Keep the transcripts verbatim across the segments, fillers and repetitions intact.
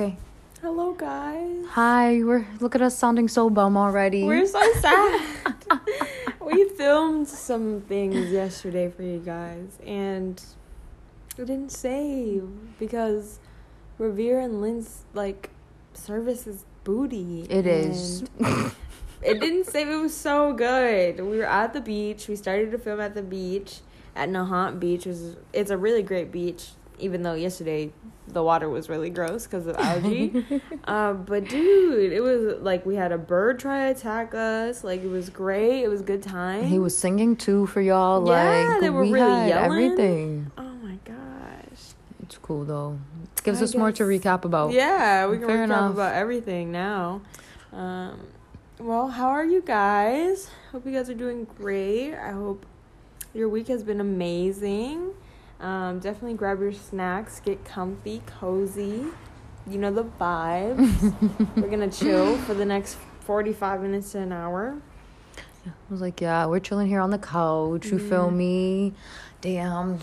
Okay. Hello, guys. Hi. We're look at us sounding so bum already. We're so sad. We filmed some things yesterday for you guys, and we didn't save because Revere and Lynn's like service is booty. It is. It didn't save. It was so good. We were at the beach. We started to film at the beach at Nahant Beach. It was, it's a really great beach. Even though yesterday the water was really gross because of algae. uh, but, dude, it was like we had a bird try to attack us. Like, it was great. It was a good time. He was singing, too, for y'all. Yeah, like, they were we really yelling. Everything. Oh, my gosh. It's cool, though. It gives I us guess. more to recap about. Yeah, we can Fair recap enough. about everything now. Um, well, how are you guys? Hope you guys are doing great. I hope your week has been amazing. Um, definitely grab your snacks, get comfy, cozy. You know the vibes. We're going to chill for the next forty-five minutes to an hour. I was like, yeah, we're chilling here on the couch. You yeah. feel me? Damn.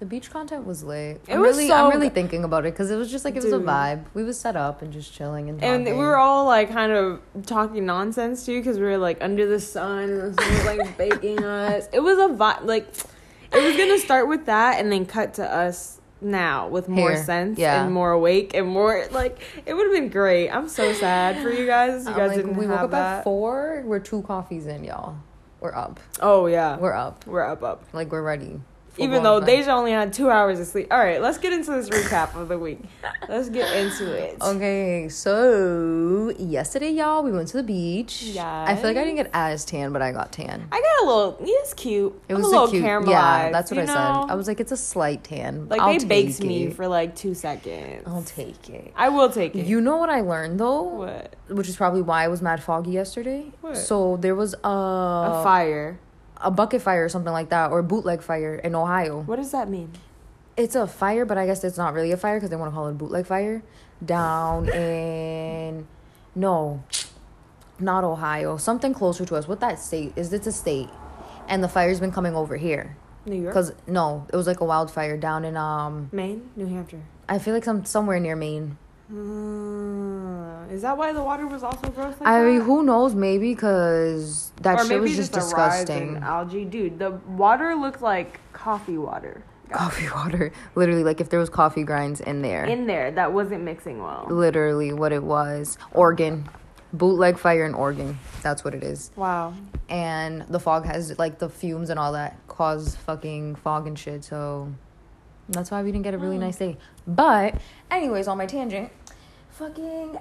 The beach content was lit. It I'm was really, so I'm really thinking about it because it was just like it Dude. was a vibe. We was set up and just chilling and talking. And we were all like kind of talking nonsense too because we were like under the sun and the sun was like baking us. It was a vibe. Like... It was going to start with that and then cut to us now with more Here. sense yeah. and more awake and more, like, it would have been great. I'm so sad for you guys. You I'm guys like, didn't we have woke up that. At four. We're two coffees in, y'all. We're up. Oh, yeah. We're up. We're up, up. Like, we're ready. Even though Dejah only had two hours of sleep. All right, let's get into this recap of the week. Let's get into it. Okay, so yesterday, y'all, we went to the beach. Yeah. I feel like I didn't get as tan, but I got tan. I got a little. It's cute. It was I'm a little cute, caramelized. Yeah, that's what I know? said. I was like, it's a slight tan. Like I'll they baked it. me for like two seconds. I'll take it. I will take it. You know what I learned though? What? Which is probably why it was mad foggy yesterday. What? So there was a a fire. A bucket fire or something like that, or bootleg fire in Ohio. What does that mean? It's a fire, but I guess it's not really a fire because they want to call it bootleg fire. Down in... No. Not Ohio. Something closer to us. What that state? Is it's a state. And the fire's been coming over here. New York? Cause, no. It was like a wildfire down in... um Maine? New Hampshire? I feel like some somewhere near Maine. Mm. Is that why the water was also gross? Like I that? mean, who knows? Maybe because that or shit was just, just disgusting. Algae, dude. The water looked like coffee water. Got coffee it. water, literally, like if there was coffee grinds in there. In there, that wasn't mixing well. Literally, what it was. Oregon, bootleg fire in Oregon. That's what it is. Wow. And the fog has like the fumes and all that cause fucking fog and shit. So that's why we didn't get a really mm. nice day. But anyways, on my tangent. Fucking,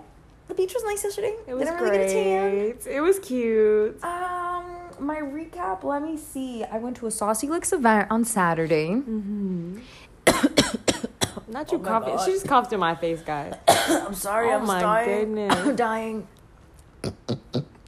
the beach was nice yesterday. It was Didn't really great. Get a tan. It was cute. Um, my recap. Let me see. I went to a Saucy Lux event on Saturday. Mm-hmm. Not you oh coughing. She just coughed in my face, guys. I'm sorry. Oh I'm my dying. Goodness. I'm dying.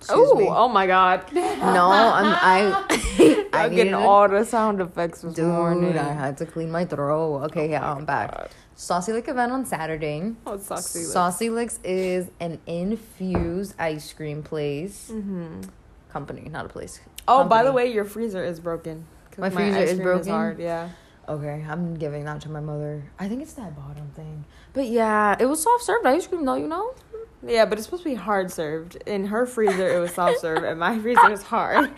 Oh, oh my god. No, I'm I. I'm getting all the sound effects this dude, morning. I had to clean my throat. Okay, oh yeah, I'm god. back. Saucy Lux event on Saturday. Oh, it's Saucy Lux. Saucy Lux is an infused ice cream place. Mm-hmm. Company, not a place. Oh, company. By the way, your freezer is broken. My, my freezer is broken? Is hard, yeah. Okay, I'm giving that to my mother. I think it's that bottom thing. But yeah, it was soft-served ice cream, though, you know? Yeah, but it's supposed to be hard-served. In her freezer, it was soft-served, and my freezer is hard.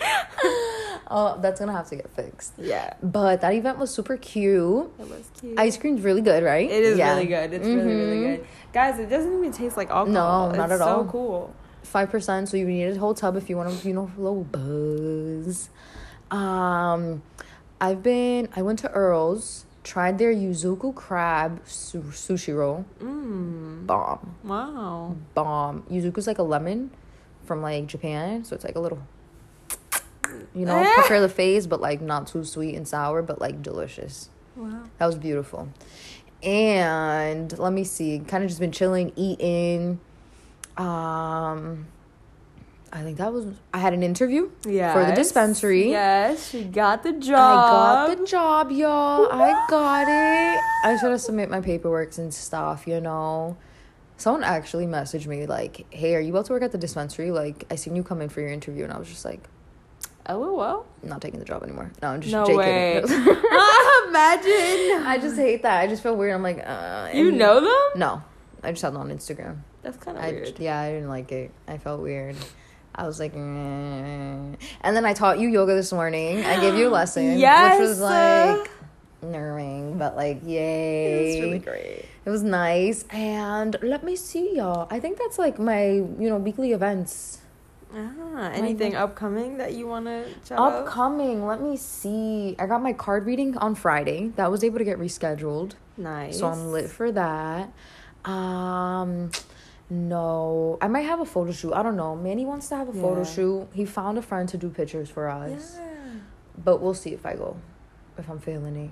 Oh, that's going to have to get fixed. Yeah. But that event was super cute. It was cute. Ice cream's really good, right? It is yeah. really good. It's mm-hmm. really, really good. Guys, it doesn't even taste like alcohol. No, not it's at all. It's so cool. five percent, so you need a whole tub if you want to, you know, a little buzz. Um, I've been, I went to Earl's, tried their Yuzuku crab su- sushi roll. Mmm. Bomb. Wow. Bomb. Yuzuku's like a lemon from, like, Japan, so it's like a little... You know, prepare the face, but, like, not too sweet and sour, but, like, delicious. Wow. That was beautiful. And let me see. Kind of just been chilling, eating. Um, I think that was... I had an interview yes. for the dispensary. Yes, she got the job. I got the job, y'all. I got it. I should have submitted my paperwork and stuff, you know. Someone actually messaged me, like, hey, are you about to work at the dispensary? Like, I seen you come in for your interview, and I was just like... L O L. Not taking the job anymore. No, I'm just no joking. Way. Imagine. I just hate that. I just feel weird. I'm like, uh. You know them? No. I just saw it on Instagram. That's kind of weird. Yeah, I didn't like it. I felt weird. I was like, mm. And then I taught you yoga this morning. I gave you a lesson, yes! Which was like nerving, but like, yay! It was really great. It was nice. And let me see, y'all. I think that's like my, you know, weekly events. Ah, anything my, upcoming that you want to shout out? Upcoming, let me see. I got my card reading on Friday. That was able to get rescheduled. Nice. So I'm lit for that. Um. No, I might have a photo shoot. I don't know. Manny wants to have a photo yeah. shoot. He found a friend to do pictures for us. Yeah. But we'll see if I go. If I'm feeling it.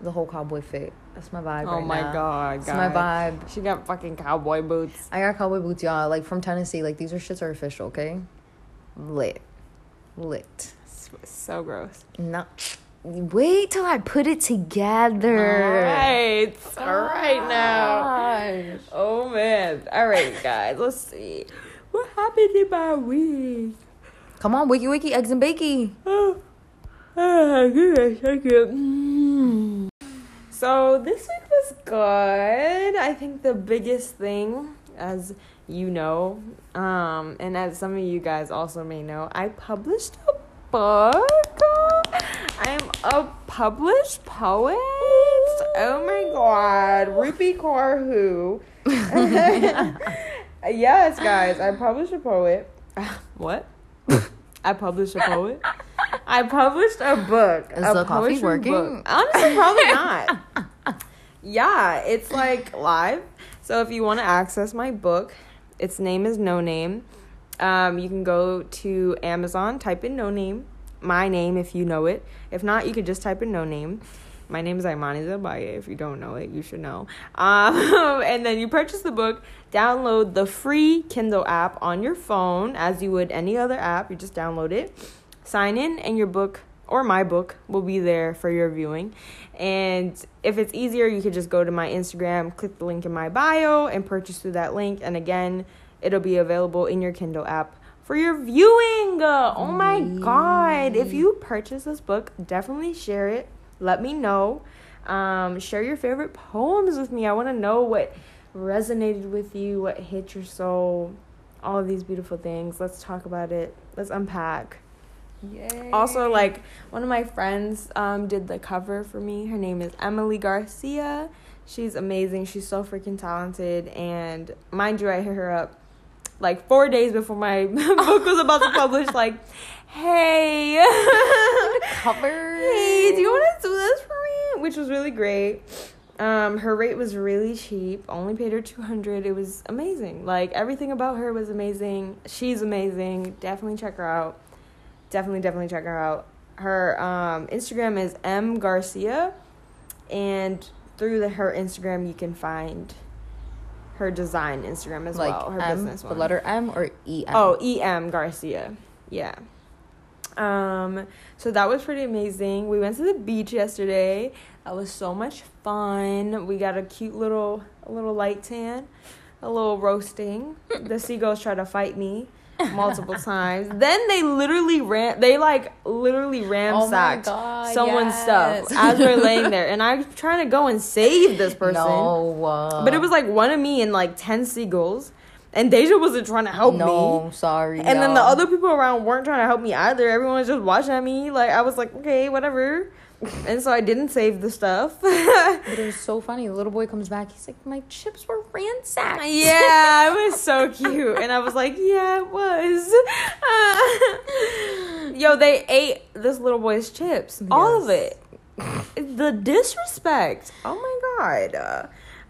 The whole cowboy fit. That's my vibe oh right my now. Oh, my God. That's God. my vibe. She got fucking cowboy boots. I got cowboy boots, y'all. Like, from Tennessee. Like, these are shits are official, okay? Lit. Lit. So gross. No. Wait till I put it together. All right. All right now. Gosh. Oh, man. All right, guys. Let's see. What happened in my week? Come on, Wiki Wiki, Eggs and Bakey. Oh, oh goodness. Thank you. Mm. So, this week was good. I think the biggest thing, as you know, um, and as some of you guys also may know, I published a book. I am a published poet. Oh my God. Rupi Kaur who? Yes, guys. I published a poet. What? I published a poet? I published a book. Is a the coffee working? Book. Honestly, probably not. Yeah, it's like live. So if you want to access my book, its name is No Name. Um, you can go to Amazon, type in No Name. My name, if you know it. If not, you could just type in No Name. My name is Imani Zabayi. If you don't know it, you should know. Um, and then you purchase the book, download the free Kindle app on your phone as you would any other app. You just download it, sign in, and your book or my book will be there for your viewing. And if it's easier, you could just go to my Instagram, click the link in my bio, and purchase through that link. And again, it'll be available in your Kindle app for your viewing. Oh my God. If you purchase this book, definitely share it. Let me know. Um, share your favorite poems with me. I want to know what resonated with you, what hit your soul, all of these beautiful things. Let's talk about it. Let's unpack. Yay. Also, like, one of my friends um, did the cover for me. Her name is Emily Garcia. She's amazing. She's so freaking talented. And mind you, I hit her up like four days before my book was about to publish, like, hey, cover. Hey, do you want to do this for me? Which was really great. Um, her rate was really cheap. Only paid her two hundred dollars. It was amazing. Like, everything about her was amazing. She's amazing. Definitely check her out. Definitely, definitely check her out. Her um, Instagram is M Garcia, and through the, her Instagram you can find her design Instagram as like well. Her M, business one. The letter M or E M? Oh, E M Garcia. Yeah. Um, so that was pretty amazing. We went to the beach yesterday. That was so much fun. We got a cute little a little light tan, a little roasting. The seagulls tried to fight me multiple times. Then they literally ran they like literally ransacked oh someone's yes. stuff as we're laying there, and I'm trying to go and save this person. No, uh, but it was like one of me and like ten seagulls, and Dejah wasn't trying to help no, me. No, sorry. And no. then the other people around weren't trying to help me either. Everyone was just watching at me. Like, I was like, okay, whatever. And so I didn't save the stuff. But it was so funny. The little boy comes back. He's like, my chips were ransacked. Yeah, it was so cute. And I was like, yeah, it was. Uh, yo, they ate this little boy's chips. Yes. All of it. The disrespect. Oh, my God. Uh,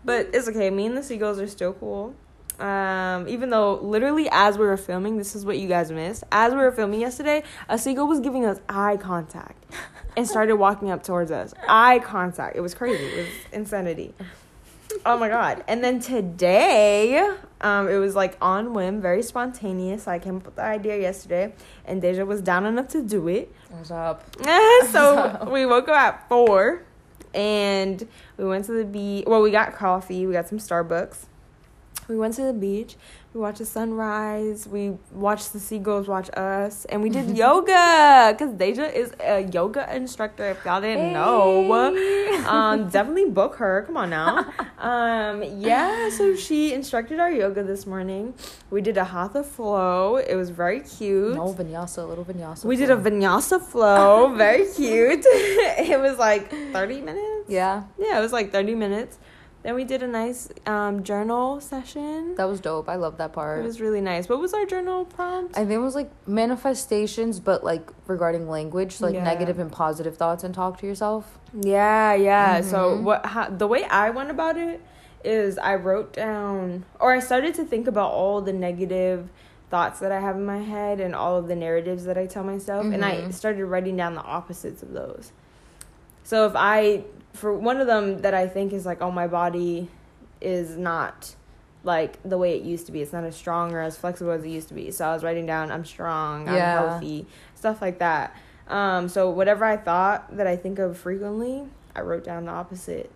but it's okay. Me and the seagulls are still cool. Um, even though literally as we were filming, this is what you guys missed. As we were filming yesterday, a seagull was giving us eye contact and started walking up towards us. Eye contact. It was crazy. It was insanity. Oh my God. And then today, um, it was like on whim, very spontaneous. I came up with the idea yesterday, and Dejah was down enough to do it. What's up? So What's up? We woke up at four, and we went to the beach. Well, we got coffee. We got some Starbucks. We went to the beach. We watched the sunrise. We watched the seagulls watch us. And we did yoga because Dejah is a yoga instructor, if y'all didn't hey. know. Um, definitely book her. Come on now. Um, yeah, so she instructed our yoga this morning. We did a hatha flow. It was very cute. No, vinyasa, a little vinyasa. We flow. did a vinyasa flow. Very cute. It was like thirty minutes. Yeah. Yeah, it was like thirty minutes. Then we did a nice um, journal session. That was dope. I love that part. It was really nice. What was our journal prompt? I think it was like manifestations, but like regarding language, like yeah. negative and positive thoughts, and talk to yourself. Yeah, yeah. Mm-hmm. So what? How, the way I went about it is I wrote down, or I started to think about all the negative thoughts that I have in my head and all of the narratives that I tell myself, mm-hmm. and I started writing down the opposites of those. So if I... for one of them that I think is like, oh, my body is not like the way it used to be. It's not as strong or as flexible as it used to be. So I was writing down, I'm strong, yeah. I'm healthy, stuff like that. Um, so whatever I thought that I think of frequently, I wrote down the opposite.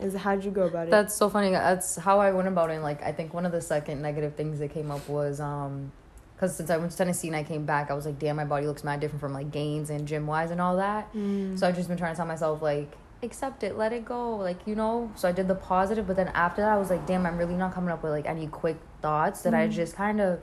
Is how'd you go about it? That's so funny. That's how I went about it. And like, I think one of the second negative things that came up was, um, because since I went to Tennessee and I came back, I was like, damn, my body looks mad different from like gains and gym wise and all that. Mm. So I've just been trying to tell myself like, accept it, let it go, like, you know. So I did the positive, but then after that I was like, damn, I'm really not coming up with like any quick thoughts that mm-hmm. I just kind of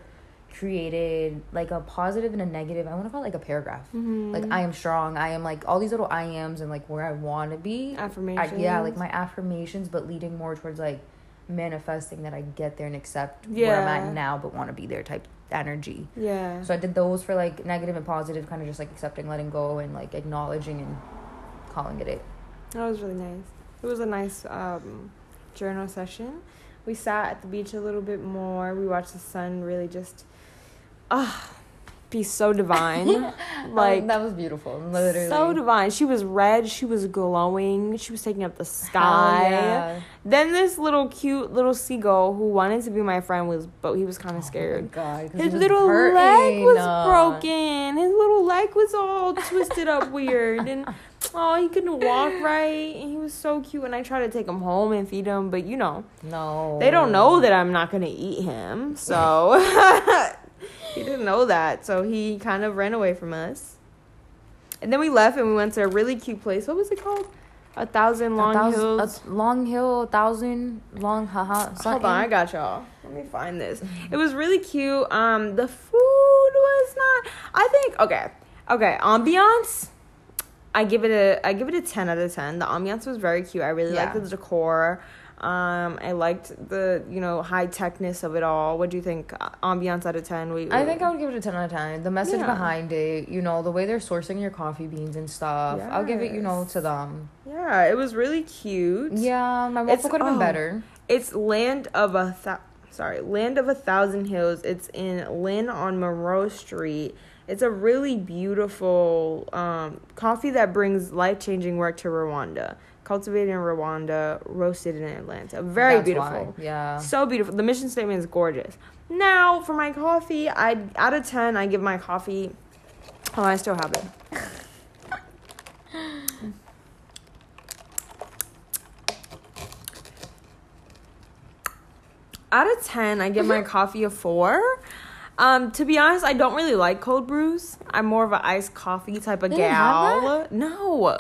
created like a positive and a negative. I want to call it like a paragraph, mm-hmm. like I am strong, I am, like all these little I ams and like where I want to be, affirmations, I, yeah like my affirmations, but leading more towards like manifesting that I get there and accept yeah. where I'm at now but want to be there type energy. Yeah, so I did those for like negative and positive, kind of just like accepting, letting go, and like acknowledging and calling it it. That was really nice. It was a nice um, journal session. We sat at the beach a little bit more. We watched the sun really just ah, uh, be so divine. Like, oh, that was beautiful. Literally. So divine. She was red. She was glowing. She was taking up the sky. Yeah. Then this little cute little seagull who wanted to be my friend was, but he was kind of scared. Oh my God, his little hurting. leg was uh. broken. His little leg was all twisted up weird. And... oh, he couldn't walk right, and he was so cute, and I tried to take him home and feed him, but, you know. No. They don't know that I'm not going to eat him, so he didn't know that, so he kind of ran away from us. And then we left, and we went to a really cute place. What was it called? A Thousand Long a thousand, Hills. A long Hill, a Thousand Long, haha. Something. Hold on, I got y'all. Let me find this. It was really cute. Um, the food was not, I think, okay, okay, ambiance. I give it a I give it a ten out of ten. The ambiance was very cute. I really yeah. liked the decor. Um, I liked the, you know, high techness of it all. What do you think? Ambiance out of ten. We, we I think I would give it a ten out of ten. The message yeah. behind it, you know, the way they're sourcing your coffee beans and stuff. Yes. I'll give it, you know, to them. Yeah, it was really cute. Yeah, my waffle could have been oh, better. It's Land of a Th- sorry, Land of a Thousand Hills. It's in Lynn on Monroe Street. It's a really beautiful um, coffee that brings life-changing work to Rwanda. Cultivated in Rwanda, roasted in Atlanta. Very That's beautiful. Why. Yeah. So beautiful. The mission statement is gorgeous. Now, for my coffee, I out of ten, I give my coffee... oh, I still have it. Out of ten, I give my coffee a four. Um, to be honest, I don't really like cold brews. I'm more of an iced coffee type of they gal. Didn't have that? No. Oh.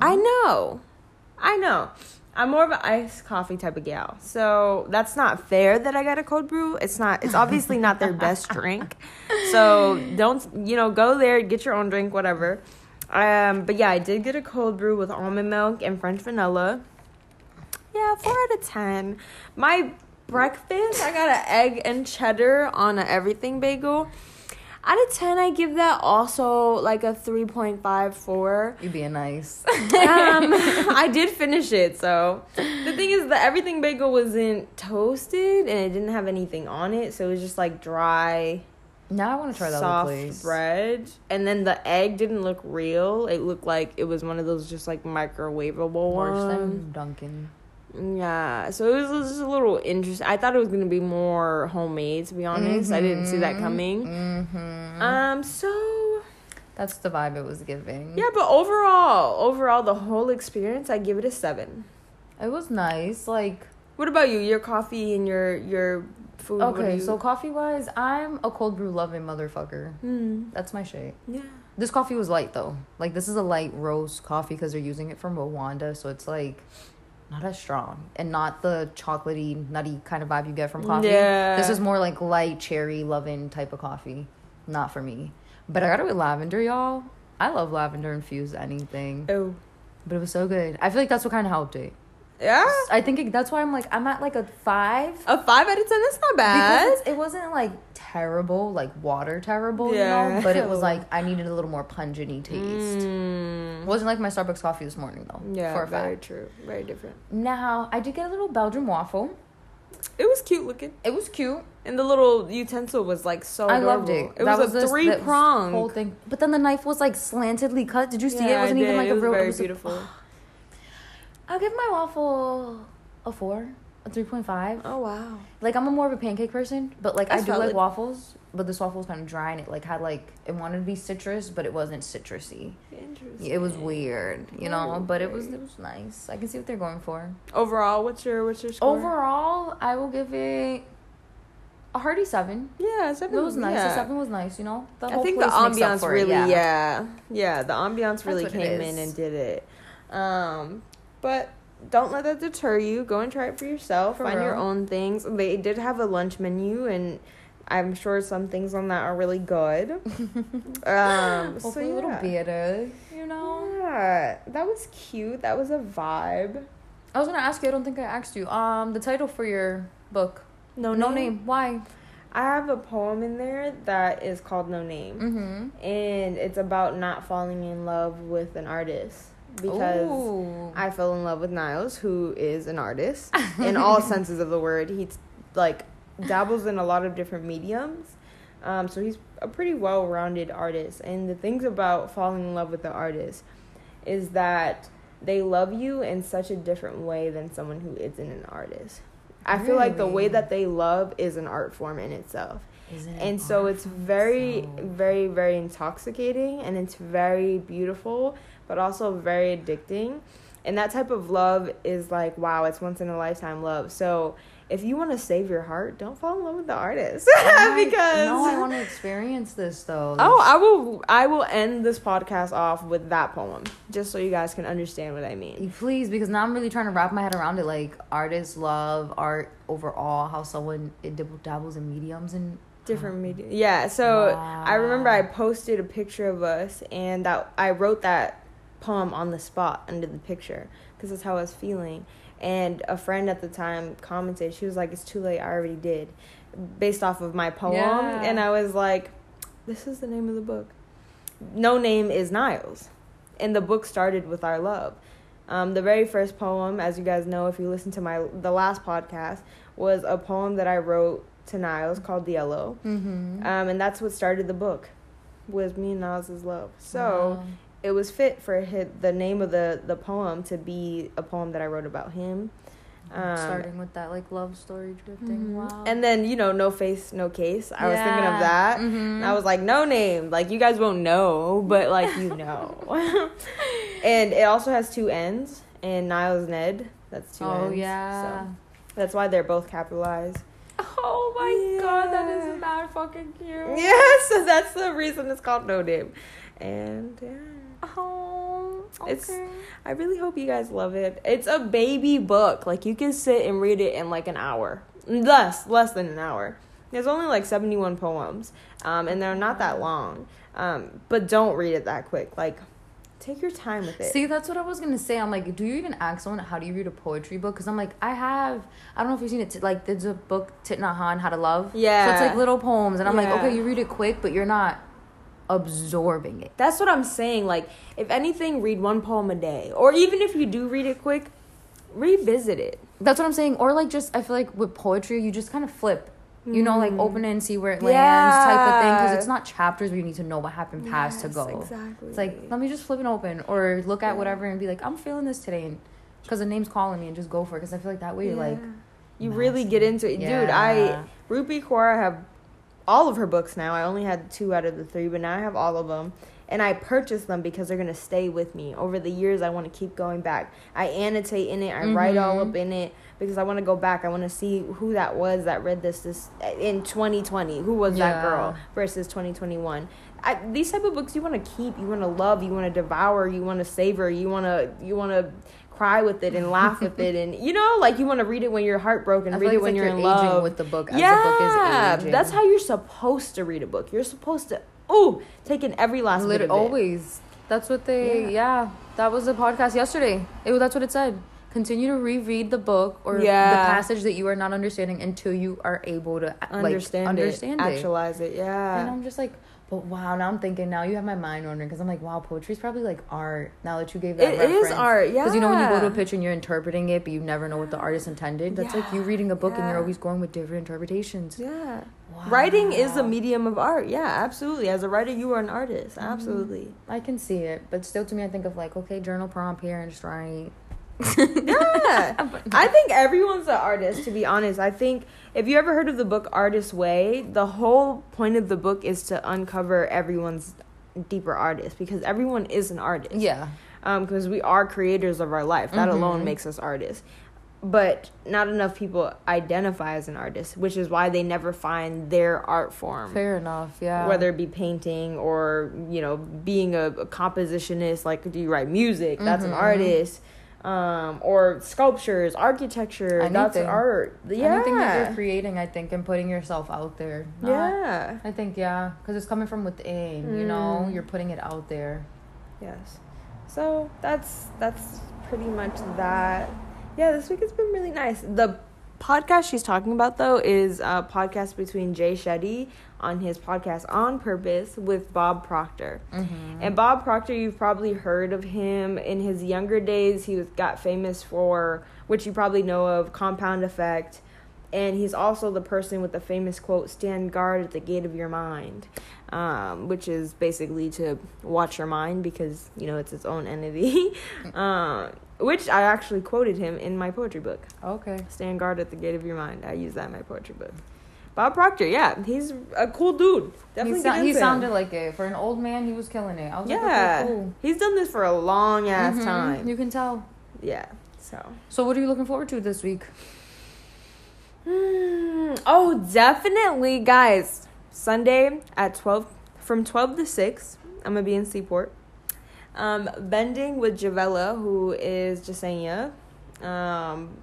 I know. I know. I'm more of an iced coffee type of gal. So that's not fair that I got a cold brew. It's not, it's obviously not their best drink. So don't, you know, go there, get your own drink, whatever. Um, but yeah, I did get a cold brew with almond milk and French vanilla. Yeah, four out of ten. My breakfast, I got an egg and cheddar on an everything bagel. Out of ten, I give that also like a three point five four. You being nice. um I did finish it, so the thing is the everything bagel wasn't toasted and it didn't have anything on it, so it was just like dry. Now I want to try that soft other place. bread. And then the egg didn't look real. It looked like it was one of those just like microwavable ones. Worse than Dunkin'. Yeah, so it was just a little interesting. I thought it was going to be more homemade, to be honest. Mm-hmm. I didn't see that coming. Mm-hmm. Um, so... that's the vibe it was giving. Yeah, but overall, overall, the whole experience, I give it a seven. It was nice. Like... What about you? Your coffee and your your food. Okay, you... so coffee wise, I'm a cold brew loving motherfucker. Mm. That's my shit. Yeah. This coffee was light though. Like this is a light roast coffee because they're using it from Rwanda, so it's like not as strong and not the chocolatey, nutty kind of vibe you get from coffee. Yeah. This is more like light cherry loving type of coffee. Not for me. But I got it with lavender, y'all. I love lavender infused anything. Oh. But it was so good. I feel like that's what kind of helped it. Yeah? I think it, that's why I'm like, I'm at like a five. A five out of ten? That's not bad. Because it wasn't like terrible, like water terrible, yeah. You know? But it was like, I needed a little more pungent-y taste. Mm. It wasn't like my Starbucks coffee this morning, though. Yeah, for a very fact. True. Very different. Now, I did get a little Belgian waffle. It was cute looking. It was cute. And the little utensil was like so I adorable. Loved it. It that was, was a three prong whole thing. But then the knife was like slantedly cut. Did you see yeah, it? It wasn't even like it a was real very it was beautiful. A, I'll give my waffle a four, a three point five. Oh wow. Like I'm a more of a pancake person, but like That's I do solid. Like waffles, but this waffle was kind of dry and it like had like it wanted to be citrus, but it wasn't citrusy. Interesting. It was weird, you know, Ooh, but it was it was nice. I can see what they're going for. Overall, what's your what's your score? Overall, I will give it a hearty seven. Yeah, seven it was nice. Yeah. The seven was nice, you know. The I whole think the ambiance really, it, yeah. yeah, yeah. The ambiance really came in and did it. Um, but don't let that deter you. Go and try it for yourself. For Find real. Your own things. They did have a lunch menu, and I'm sure some things on that are really good. um, so yeah. a little better, you know. Yeah, that was cute. That was a vibe. I was gonna ask you. I don't think I asked you. Um, the title for your book. No, no name. name. Why? I have a poem in there that is called No Name. Mm-hmm. And it's about not falling in love with an artist. Because Ooh. I fell in love with Niles, who is an artist. In all senses of the word. He, like, dabbles in a lot of different mediums. Um, so he's a pretty well-rounded artist. And the things about falling in love with the artist is that they love you in such a different way than someone who isn't an artist. I feel really? Like the way that they love is an art form in itself. It and so it's very, itself? very, very intoxicating, and it's very beautiful, but also very addicting. And that type of love is like, wow, it's once in a lifetime love. So if you want to save your heart, don't fall in love with the artist. I, because no, I want to experience this though. Oh, I will. I will end this podcast off with that poem, just so you guys can understand what I mean. Please, because now I'm really trying to wrap my head around it. Like artists love art overall. How someone it dabbles in mediums and. Different media. Yeah. So wow. I remember I posted a picture of us, and that I wrote that poem on the spot under the picture because that's how I was feeling. And a friend at the time commented, she was like, it's too late, I already did, based off of my poem. Yeah. And I was like, this is the name of the book. No Name is Niles. And the book started with our love. Um, the very first poem, as you guys know, if you listen to my the last podcast, was a poem that I wrote to Niles called Yellow. Mm-hmm. Um, and that's what started the book, was me and Niles' love. So... Wow. It was fit for his, the name of the, the poem to be a poem that I wrote about him. Um, Starting with that, like, love story drifting. Mm-hmm. Wow. And then, you know, no face, no case. I yeah. was thinking of that. Mm-hmm. And I was like, no name. Like, you guys won't know, but, like, you know. And it also has two N's. And Niles Ned. That's two oh, N's. Oh, yeah. So that's why they're both capitalized. Oh, my yeah. God. That is mad fucking cute. Yes. Yeah, so that's the reason it's called No Name. And, yeah. Oh, okay. It's I really hope you guys love it. It's a baby book. Like, you can sit and read it in like an hour. Less, less than an hour. There's only like seventy-one poems. Um, and they're not that long. Um, but don't read it that quick. Like, take your time with it. See, that's what I was going to say. I'm like, do you even ask someone, how do you read a poetry book? Because I'm like, I have, I don't know if you've seen it. T- like, there's a book, Titnahan, How to Love. Yeah. So it's like little poems. And I'm yeah. like, okay, you read it quick, but you're not absorbing it. That's what I'm saying. Like, if anything, read one poem a day, or even if you do read it quick, revisit it. That's what I'm saying. Or like, just I feel like with poetry, you just kind of flip, mm. you know, like open it and see where it lands, yeah. type of thing. Because it's not chapters where you need to know what happened yes, past to go. Exactly. It's like, let me just flip it open, or look at yeah. whatever and be like, I'm feeling this today, and because the name's calling me, and just go for it. Because I feel like that way, yeah. you're like, you really get into it, yeah. dude. I Rupi Kaur have. All of her books now. I only had two out of the three, but now I have all of them. And I purchase them because they're going to stay with me. Over the years, I want to keep going back. I annotate in it. I mm-hmm. write all up in it because I want to go back. I want to see who that was that read this this in twenty twenty. Who was yeah. that girl versus twenty twenty-one. I, these type of books you want to keep. You want to love. You want to devour. You want to savor. You want to you want to cry with it and laugh with it, and you know, like you want to read it when you're heartbroken. I read like it when like you're, you're in love with the book. As yeah, the book is aging. That's how you're supposed to read a book. You're supposed to. Ooh, taking every last Literally, bit of it. Always. That's what they, yeah. yeah. That was the podcast yesterday. It, that's what it said. Continue to reread the book or yeah. the passage that you are not understanding until you are able to understand, like, understand it. it. Actualize it, yeah. And I'm just like, but wow, now I'm thinking, now you have my mind wandering because I'm like, wow, poetry's probably like art now that you gave that it reference. It is art, yeah. Because you know when you go to a pitch and you're interpreting it, but you never know what the artist intended. That's yeah. like you reading a book yeah. and you're always going with different interpretations. Yeah. Wow. Writing is a medium of art. Yeah, absolutely. As a writer, you are an artist. Absolutely. Mm-hmm. I can see it. But still to me, I think of like, okay, journal prompt here and just write. Yeah. I think everyone's an artist, to be honest. I think if you ever heard of the book Artist's Way, the whole point of the book is to uncover everyone's deeper artist because everyone is an artist. Yeah. Um, because we are creators of our life. That mm-hmm. alone makes us artists. But not enough people identify as an artist, which is why they never find their art form. Fair enough, yeah. Whether it be painting or, you know, being a, a compositionist, like do you write music? Mm-hmm. That's an artist. Um, or sculptures, architecture, anything. That's art. Yeah. Anything that you're creating, I think, and putting yourself out there. Not, yeah. I think, yeah, because it's coming from within, mm. you know? You're putting it out there. Yes. So that's that's pretty much that. Yeah, this week has been really nice. The podcast she's talking about, though, is a podcast between Jay Shetty on his podcast On Purpose with Bob Proctor. Mm-hmm. And Bob Proctor, you've probably heard of him. In his younger days, he was got famous for, which you probably know of, Compound Effect. And he's also the person with the famous quote, "Stand guard at the gate of your mind," um, which is basically to watch your mind because, you know, it's its own entity. uh, which I actually quoted him in my poetry book. Okay. "Stand guard at the gate of your mind." I use that in my poetry book. Bob Proctor, yeah, he's a cool dude. Definitely, he, so- he sounded like it. For an old man, he was killing it. I was yeah, like, cool. He's done this for a long ass mm-hmm. time. You can tell. Yeah. So. So what are you looking forward to this week? Mm, oh, definitely, guys. Sunday at twelve, from twelve to six, I'm gonna be in Seaport. Um, bending with Javela, who is Yesenia, um,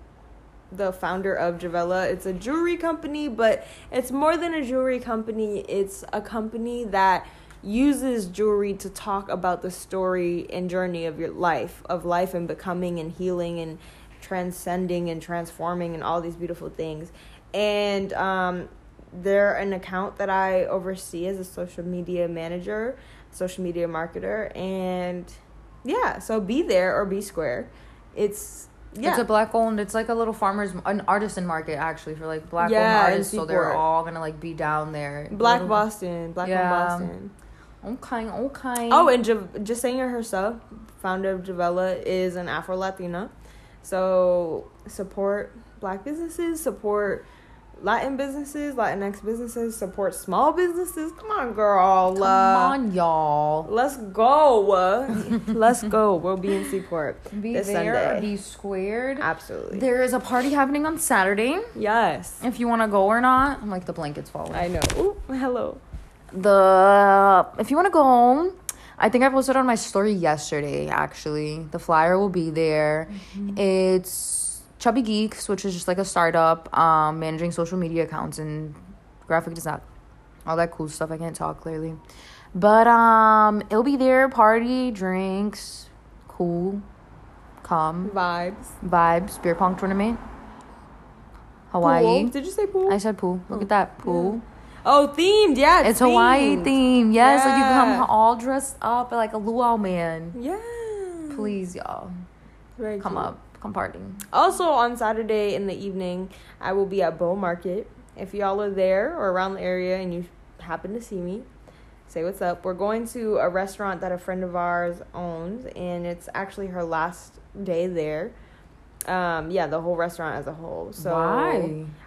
the founder of Javela. It's a jewelry company, but it's more than a jewelry company. It's a company that uses jewelry to talk about the story and journey of your life, of life and becoming and healing and transcending and transforming and all these beautiful things. And um, they're an account that I oversee as a social media manager, social media marketer, and yeah, so be there or be square. It's yeah, it's a black owned. It's like a little farmers, an artisan market actually for like black yeah, owned artists. So they're all gonna like be down there. Black little, Boston, black yeah. owned Boston. Okay, okay. Oh, and Yesenia herself, founder of Javela, is an Afro Latina. So support black businesses, support Latin businesses, Latinx businesses, support small businesses. Come on, girl. Come uh, on, y'all. Let's go. Let's go. We'll be in Seaport be this there Sunday. Or be squared. Absolutely. There is a party happening on Saturday. Yes. If you want to go or not. I'm like, the blanket's falling. I know. Ooh, hello. The If you want to go, I think I posted on my story yesterday, actually. The flyer will be there. Mm-hmm. It's Chubby Geeks, which is just like a startup um, managing social media accounts and graphic design, all that cool stuff. I can't talk clearly, but um, it'll be there. Party, drinks, cool, calm vibes, vibes. Beer pong tournament, Hawaii. Pool. Did you say pool? I said pool. Look oh. at that pool. Yeah. Oh, themed, yeah. It's, it's themed. Hawaii themed. Yes, yeah. Like you come all dressed up like a luau man. Yeah. Please, y'all, Very come cute. up. Come party. Also on Saturday in the evening, I will be at Bow Market. If y'all are there or around the area and you happen to see me, say what's up. We're going to a restaurant that a friend of ours owns, and it's actually her last day there. Um, yeah, the whole restaurant as a whole. So why?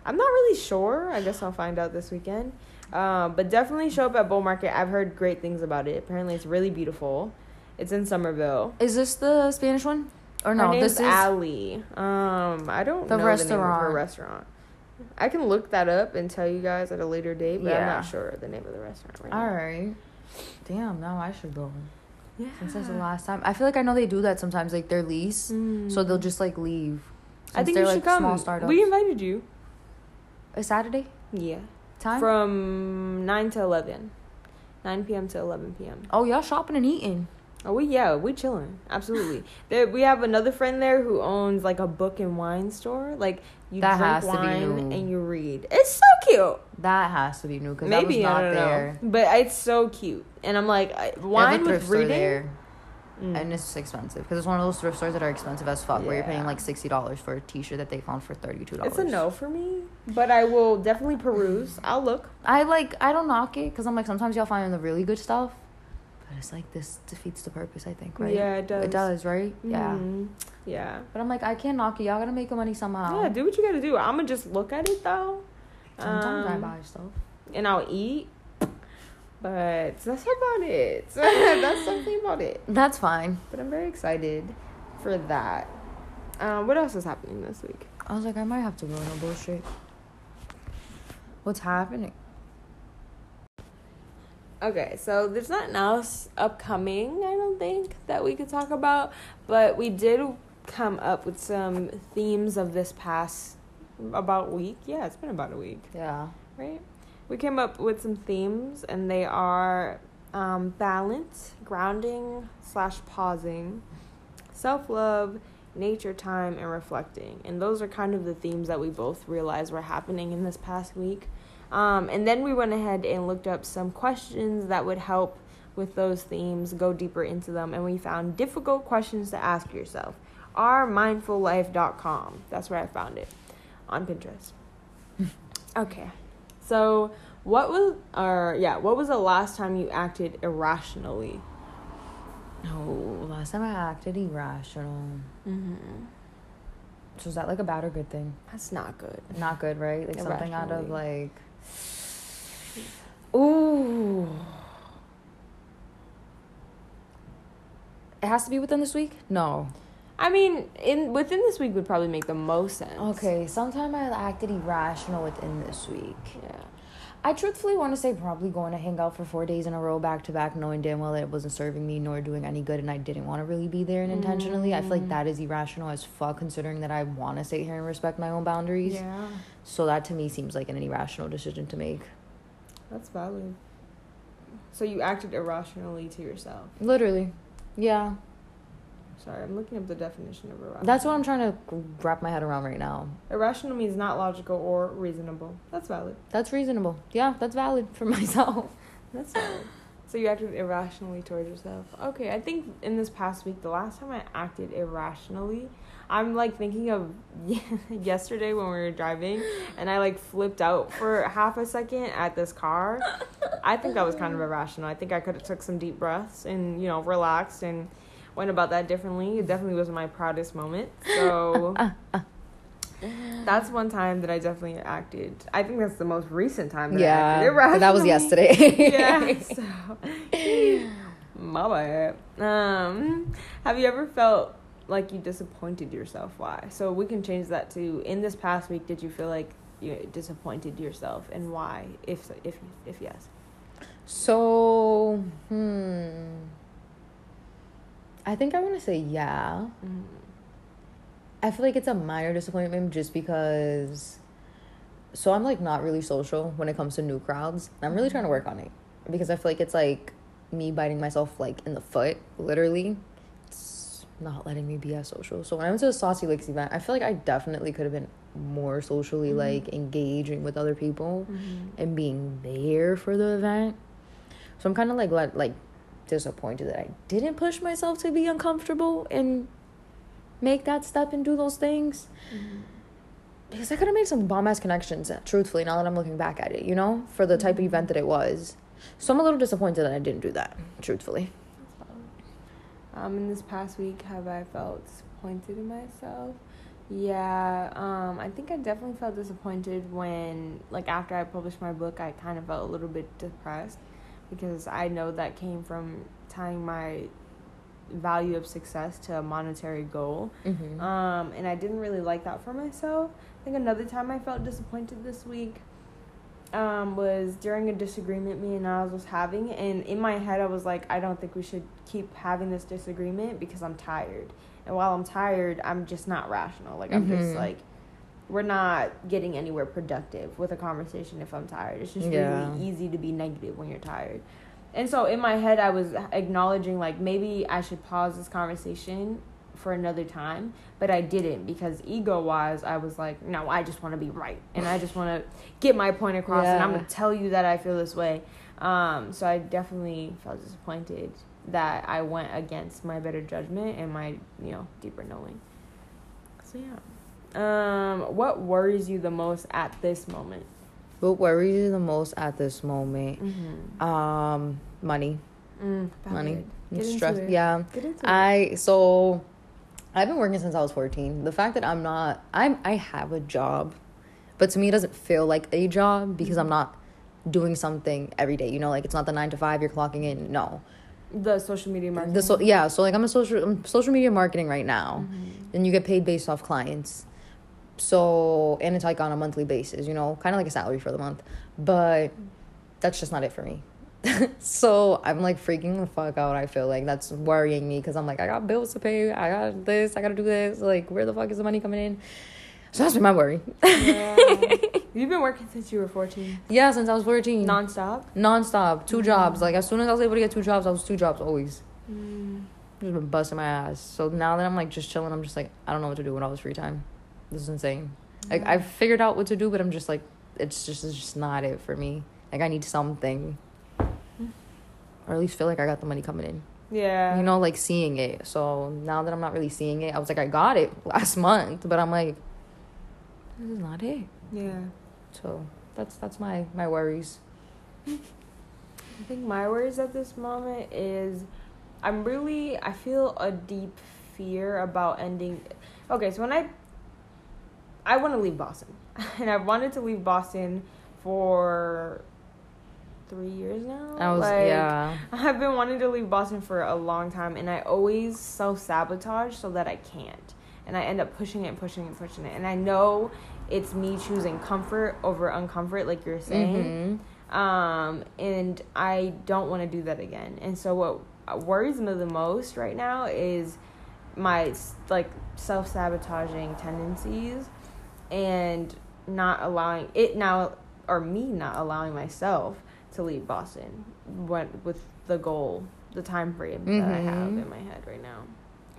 I'm not really sure. I guess I'll find out this weekend. Um, but definitely show up at Bow Market. I've heard great things about it. Apparently, it's really beautiful. It's in Somerville. Is this the Spanish one? Or no, this is Allie. Um, I don't know the name of her restaurant. I can look that up and tell you guys at a later date, but yeah. I'm not sure the name of the restaurant right now. All right. Damn, now I should go. Yeah. Since that's the last time. I feel like I know they do that sometimes, like their lease. Mm. So they'll just like leave. Since I think you should like, come. Small startups. We invited you. A Saturday? Yeah. Time? From nine to eleven. nine p.m. to eleven p.m. Oh, y'all shopping and eating. Oh, we yeah, we chilling. Absolutely. There, we have another friend there who owns, like, a book and wine store. Like, you that drink has wine to be new. And you read. It's so cute. That has to be new because I was not I don't there. Know. But it's so cute. And I'm like, I, wine with reading? There. Mm. And it's just expensive because it's one of those thrift stores that are expensive as fuck yeah. where you're paying, like, sixty dollars for a T-shirt that they found for thirty-two dollars. It's a no for me, but I will definitely peruse. I'll look. I, like, I don't knock it because I'm like, sometimes y'all find the really good stuff. But it's like this defeats the purpose, I think, right? Yeah, it does. It does, right? Mm-hmm. Yeah. Yeah. But I'm like, I can't knock it. Y'all got to make money somehow. Yeah, do what you got to do. I'm going to just look at it, though. Sometimes um, I buy stuff. And I'll eat. But that's about it. That's something about it. That's fine. But I'm very excited for that. Um, what else is happening this week? I was like, I might have to go on a bullshit. What's happening? Okay, so there's nothing else upcoming, I don't think, that we could talk about. But we did come up with some themes of this past about week. Yeah, it's been about a week. Yeah. Right? We came up with some themes, and they are um, balance, grounding slash pausing, self-love, nature time, and reflecting. And those are kind of the themes that we both realized were happening in this past week. Um, and then we went ahead and looked up some questions that would help with those themes, go deeper into them. And we found difficult questions to ask yourself. Our mindful life dot com. That's where I found it. On Pinterest. Okay. So what was, or yeah, what was the last time you acted irrationally? Oh, last time I acted irrational. Mm-hmm. So is that like a bad or good thing? That's not good. Not good, right? Like something out of like... Ooh. It has to be within this week? No. I mean, in within this week would probably make the most sense. Okay, sometime I acted irrational within this week. Yeah. I truthfully want to say probably going to hang out for four days in a row back to back, knowing damn well that it wasn't serving me nor doing any good, and I didn't want to really be there and intentionally. Mm. I feel like that is irrational as fuck, considering that I want to sit here and respect my own boundaries. Yeah. So that to me seems like an irrational decision to make. That's valid. So you acted irrationally to yourself. Literally. Yeah. Sorry, I'm looking up the definition of irrational. That's what I'm trying to wrap my head around right now. Irrational means not logical or reasonable. That's valid. That's reasonable. Yeah, that's valid for myself. That's valid. So you acted irrationally towards yourself. Okay, I think in this past week, the last time I acted irrationally, I'm, like, thinking of yesterday when we were driving, and I, like, flipped out for half a second at this car. I think that was kind of irrational. I think I could have took some deep breaths and, you know, relaxed and... went about that differently. It definitely wasn't my proudest moment. So uh, uh, uh. That's one time that I definitely acted. I think that's the most recent time that yeah, I acted irrationally. That was yesterday. Yeah. So my bad. Um, have you ever felt like you disappointed yourself? Why? So we can change that to in this past week, did you feel like you disappointed yourself and why? If so, if if yes. So hmm I think I want to say yeah. Mm. I feel like it's a minor disappointment just because... So I'm, like, not really social when it comes to new crowds. And I'm really trying to work on it. Because I feel like it's, like, me biting myself, like, in the foot, literally. It's not letting me be as social. So when I went to the Saucy Lux event, I feel like I definitely could have been more socially, mm-hmm. like, engaging with other people. Mm-hmm. And being there for the event. So I'm kind of, like, let, like... disappointed that I didn't push myself to be uncomfortable and make that step and do those things. Mm-hmm. Because I could have made some bomb ass connections, truthfully, now that I'm looking back at it, you know, for the type of event that it was. So I'm a little disappointed that I didn't do that, truthfully. Um in this past week, have I felt disappointed in myself? Yeah, um, I think I definitely felt disappointed when, like, after I published my book, I kind of felt a little bit depressed because I know that came from tying my value of success to a monetary goal. Mm-hmm. Um, and I didn't really like that for myself. I think another time I felt disappointed this week um, was during a disagreement me and Niles was having. And in my head, I was like, I don't think we should keep having this disagreement because I'm tired. And while I'm tired, I'm just not rational. Like, I'm mm-hmm. just, like, we're not getting anywhere productive with a conversation if I'm tired. It's just yeah. really easy to be negative when you're tired. And so, in my head, I was acknowledging, like, maybe I should pause this conversation for another time. But I didn't because ego-wise, I was like, no, I just want to be right. And I just want to get my point across. Yeah. And I'm going to tell you that I feel this way. Um, so, I definitely felt disappointed that I went against my better judgment and my, you know, deeper knowing. So, yeah. Um, what worries you the most at this moment? What worries you the most at this moment? Mm-hmm. Um, money. Mm, money. Get stress. Into it. Yeah. Get into it. I, so, I've been working since I was fourteen. The fact that I'm not, I'm, I have a job, but to me it doesn't feel like a job because I'm not doing something every day. You know, like, it's not the nine to five, you're clocking in. No. The social media marketing. The so, yeah, so like I'm a social I'm social media marketing right now, mm-hmm. and you get paid based off clients. So, and it's like on a monthly basis, you know, kind of like a salary for the month. But that's just not it for me. So I'm like freaking the fuck out. I feel like that's worrying me because I'm like, I got bills to pay. I got this. I got to do this. Like, where the fuck is the money coming in? So that's been my worry. Yeah. You've been working since you were fourteen. Yeah, since I was fourteen. Nonstop? Nonstop. Two mm-hmm. jobs. Like, as soon as I was able to get two jobs, I was two jobs always. Mm. Just been busting my ass. So now that I'm, like, just chilling, I'm just like, I don't know what to do with all this free time. This is insane. Yeah. Like, I've figured out what to do, but I'm just like, it's just, it's just not it for me. Like, I need something. Mm. Or at least feel like I got the money coming in. Yeah. You know, like, seeing it. So now that I'm not really seeing it, I was like, I got it last month, but I'm like, this is not it. Yeah. So that's that's my, my worries. I think my worries at this moment is I'm really, I feel a deep fear about ending. Okay, so when I, I want to leave Boston. And I've wanted to leave Boston for three years now. I was, like, yeah. I've been wanting to leave Boston for a long time. And I always self-sabotage so that I can't. And I end up pushing it and pushing it and pushing it. And I know it's me choosing comfort over uncomfort, like you're saying. Mm-hmm. Um, and I don't want to do that again. And so what worries me the most right now is my, like, self-sabotaging tendencies and not allowing it now, or me not allowing myself to leave Boston what, with the goal, the time frame mm-hmm. that I have in my head right now.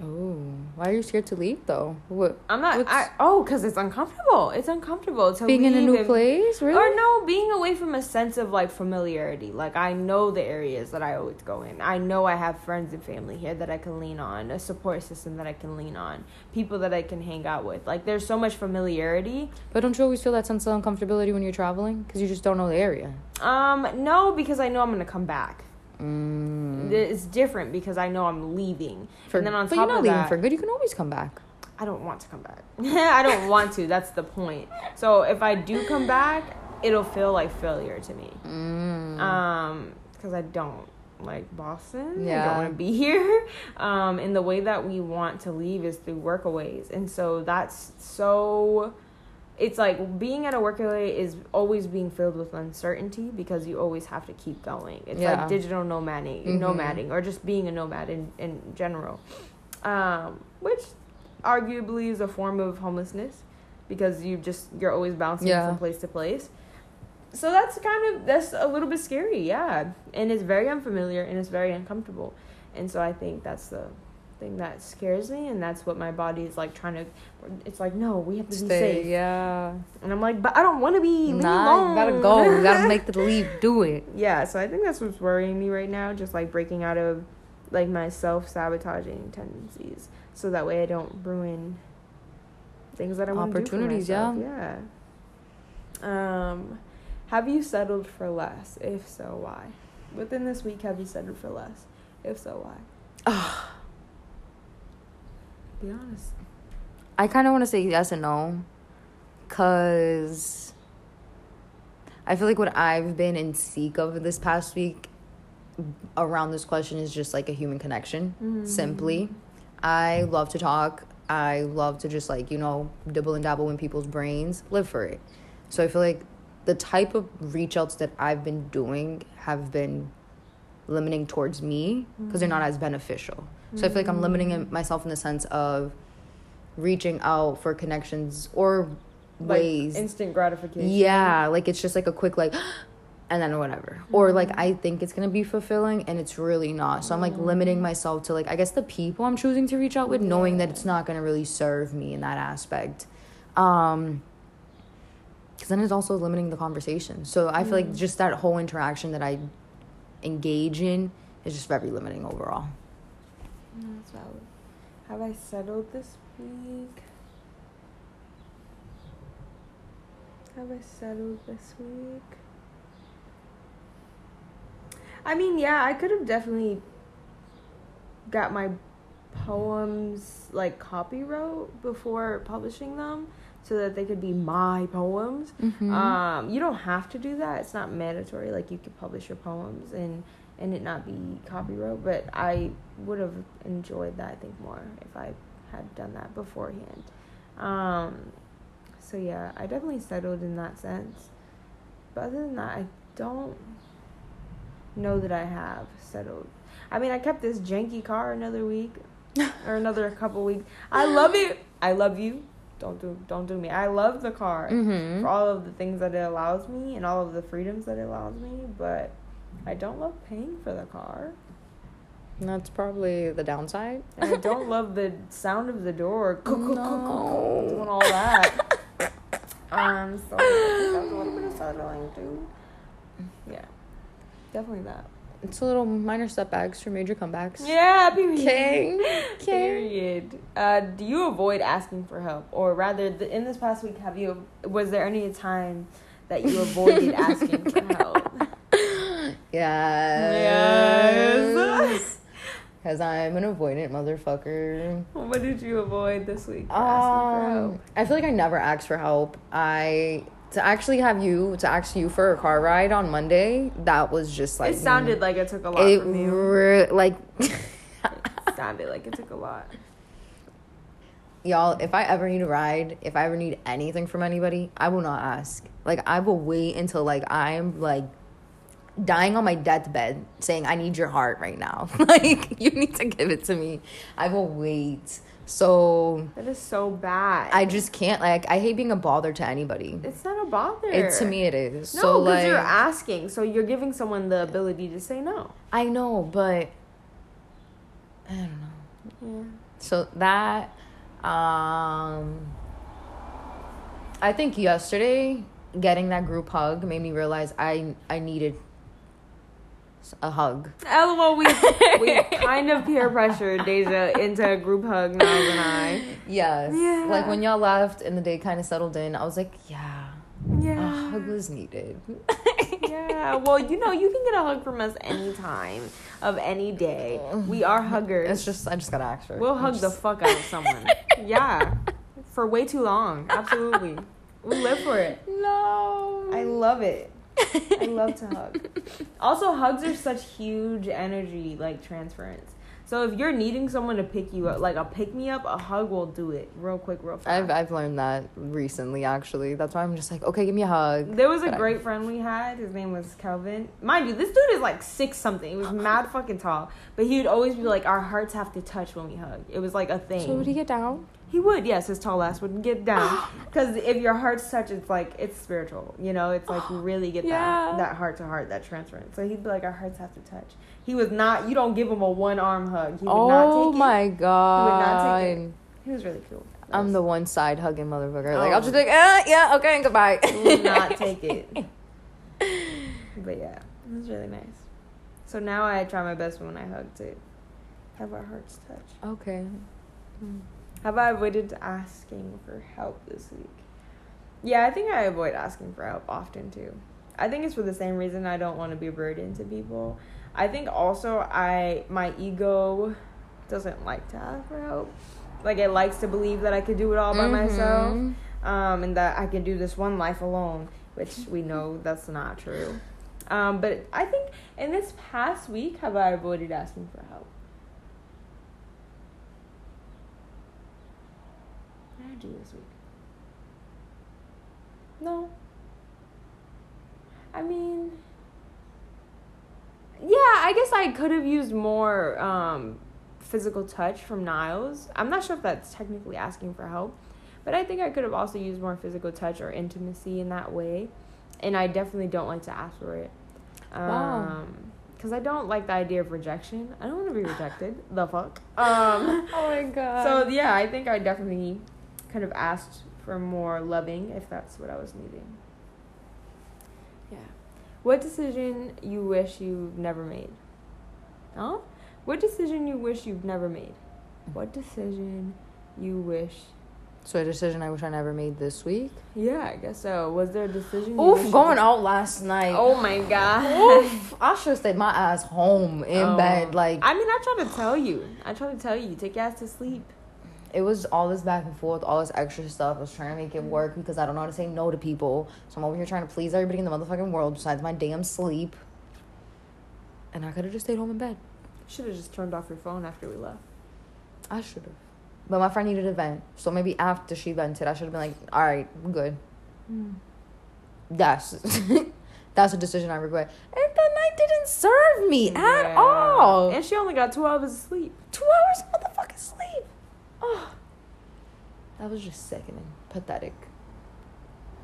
Oh, why are you scared to leave though? What? I'm not. I, oh, because it's uncomfortable. It's uncomfortable to being leave in a new and, place, really. Or no, being away from a sense of like familiarity. Like I know the areas that I always go in. I know I have friends and family here that I can lean on, a support system that I can lean on, people that I can hang out with. Like there's so much familiarity. But don't you always feel that sense of uncomfortability when you're traveling because you just don't know the area? Um, no, because I know I'm gonna come back. Mm. It's different because I know I'm leaving for, and then on top of that, but you're not leaving for good. You can always come back. I don't want to come back. I don't want to. That's the point. So if I do come back, it'll feel like failure to me. Mm. Um, because I don't like Boston. Yeah. I don't want to be here. Um, and the way that we want to leave is through workaways, and so that's so. It's like being at a workaway is always being filled with uncertainty because you always have to keep going. It's yeah. like digital nomadic, mm-hmm. nomading or just being a nomad in, in general, um, which arguably is a form of homelessness because you just, you're always bouncing yeah. from place to place. So that's kind of, that's a little bit scary. Yeah. And it's very unfamiliar and it's very uncomfortable. And so I think that's the thing that scares me, and that's what my body is like trying to, it's like, no, we have to stay, be safe. Yeah. And I'm like, but I don't want to be. Nah, you gotta go. You gotta make the leap. Do it. Yeah, so I think that's what's worrying me right now, just like breaking out of like my self-sabotaging tendencies so that way I don't ruin things that I want to do for myself. Opportunities, yeah. Yeah. Um, have you settled for less? If so, why? Within this week, have you settled for less? If so, why? Ugh. Be honest. I kind of want to say yes and no, because I feel like what I've been in seek of this past week around this question is just like a human connection. Mm-hmm. Simply, I love to talk. I love to just like, you know, dibble and dabble in people's brains, live for it. So I feel like the type of reach outs that I've been doing have been limiting towards me because mm-hmm. they're not as beneficial. Mm-hmm. So I feel like I'm limiting myself in the sense of reaching out for connections or ways. Like instant gratification. Yeah, like it's just like a quick like and then whatever. Mm-hmm. Or like I think it's going to be fulfilling and it's really not. So I'm like mm-hmm. limiting myself to like I guess the people I'm choosing to reach out with, yeah. knowing that it's not going to really serve me in that aspect. Um Because then it's also limiting the conversation. So I feel mm. like just that whole interaction that I engage in is just very limiting overall. That's valid. Have I settled this week? Have I settled this week? I mean, yeah, I could have definitely got my poems, like, copyright before publishing them, so that they could be my poems. Mm-hmm. Um, you don't have to do that. It's not mandatory. Like, you could publish your poems and, and it not be copyright. But I would have enjoyed that, I think, more if I had done that beforehand. Um, so, yeah, I definitely settled in that sense. But other than that, I don't know that I have settled. I mean, I kept this janky car another week or another couple weeks. I love it. I love you. Don't do, don't do me. I love the car mm-hmm. for all of the things that it allows me and all of the freedoms that it allows me, but I don't love paying for the car. That's probably the downside. And I don't love the sound of the door. No. Doing all that. um, so that was a little bit of settling, too. Yeah. Definitely that. It's a little minor setbacks for major comebacks. Yeah, period. King. King. Period. Uh, do you avoid asking for help? Or rather, the, in this past week, have you? Was there any time that you avoided asking for help? Yes. Yes. Because I'm an avoidant motherfucker. What did you avoid this week for um, asking for help? I feel like I never asked for help. I... To actually have you, to ask you for a car ride on Monday, that was just like... It sounded like it took a lot it from you. Re- like... it sounded like it took a lot. Y'all, if I ever need a ride, if I ever need anything from anybody, I will not ask. Like, I will wait until, like, I'm, like, dying on my deathbed saying, I need your heart right now. Like, you need to give it to me. I will wait. So that is so bad. I just can't, like, I hate being a bother to anybody. It's not a bother. It, to me it is. No, because so, like, you're asking, so you're giving someone the ability to say no. I know, but I don't know. Yeah. So that, um, I think yesterday getting that group hug made me realize I I needed a hug. L O L, we we kind of peer pressured Dejah into a group hug, Niles and I. Yes. Yeah. Like, when y'all left and the day kind of settled in, I was like, yeah. Yeah. A hug was needed. Yeah. Well, you know, you can get a hug from us anytime of any day. We are huggers. It's just, I just gotta ask for it. We'll I'm hug just... the fuck out of someone. Yeah. For way too long. Absolutely. We live for it. No. I love it. I love to hug. Also, hugs are such huge energy, like, transference. So if you're needing someone to pick you up, like a pick-me-up, a hug will do it real quick, real fast. I've, I've learned that recently, actually. That's why I'm just like, okay, give me a hug. There was a but great I... friend we had. His name was Kelvin. Mind you, this dude is like six something. He was mad fucking tall. But he would always be like, our hearts have to touch when we hug. It was like a thing. So would he get down? He would, yes. His tall ass would get down. Because if your hearts touch, it's like, it's spiritual. You know, it's like you really get yeah. that that heart-to-heart, that transference. So he'd be like, our hearts have to touch. He was not, you don't give him a one-arm hug. He would oh not take it. Oh, my God. He would not take it. He was really cool. That I'm was... the one side hugging motherfucker. Oh. Like, I'll just be like, eh, yeah, okay, and goodbye. He would not take it. But, yeah, it was really nice. So now I try my best when I hug to have our hearts touch. Okay. Hmm. Have I avoided asking for help this week? Yeah, I think I avoid asking for help often, too. I think it's for the same reason I don't want to be a burden to people. I think also I my ego doesn't like to ask for help. Like, it likes to believe that I could do it all by mm-hmm. myself, um, and that I can do this one life alone, which we know that's not true. Um, but I think in this past week, have I avoided asking for help? What did I do this week? No. I mean, yeah, I guess I could have used more um, physical touch from Niles. I'm not sure if that's technically asking for help, but I think I could have also used more physical touch or intimacy in that way. And I definitely don't like to ask for it. Um, wow. Because I don't like the idea of rejection. I don't want to be rejected. The fuck? Um, oh, my God. So, yeah, I think I definitely could have asked for more loving if that's what I was needing. Yeah. What decision you wish you've never made? Huh? What decision you wish you've never made? What decision you wish... So a decision I wish I never made this week? Yeah, I guess so. Was there a decision? You Oof, going you out last night. Oh, my God. Oof. I should have stayed my ass home in oh. bed. Like, I mean, I tried to tell you. I tried to tell you. Take your ass to sleep. It was all this back and forth, all this extra stuff. I was trying to make it work because I don't know how to say no to people. So I'm over here trying to please everybody in the motherfucking world besides my damn sleep. And I could have just stayed home in bed. Should have just turned off your phone after we left. I should have. But my friend needed to vent. So maybe after she vented, I should have been like, all right, I'm good. Mm. That's, that's a decision I regret. And that night didn't serve me yeah. at all. And she only got two hours of sleep. Two hours of motherfucking sleep. Oh, that was just sickening. Pathetic.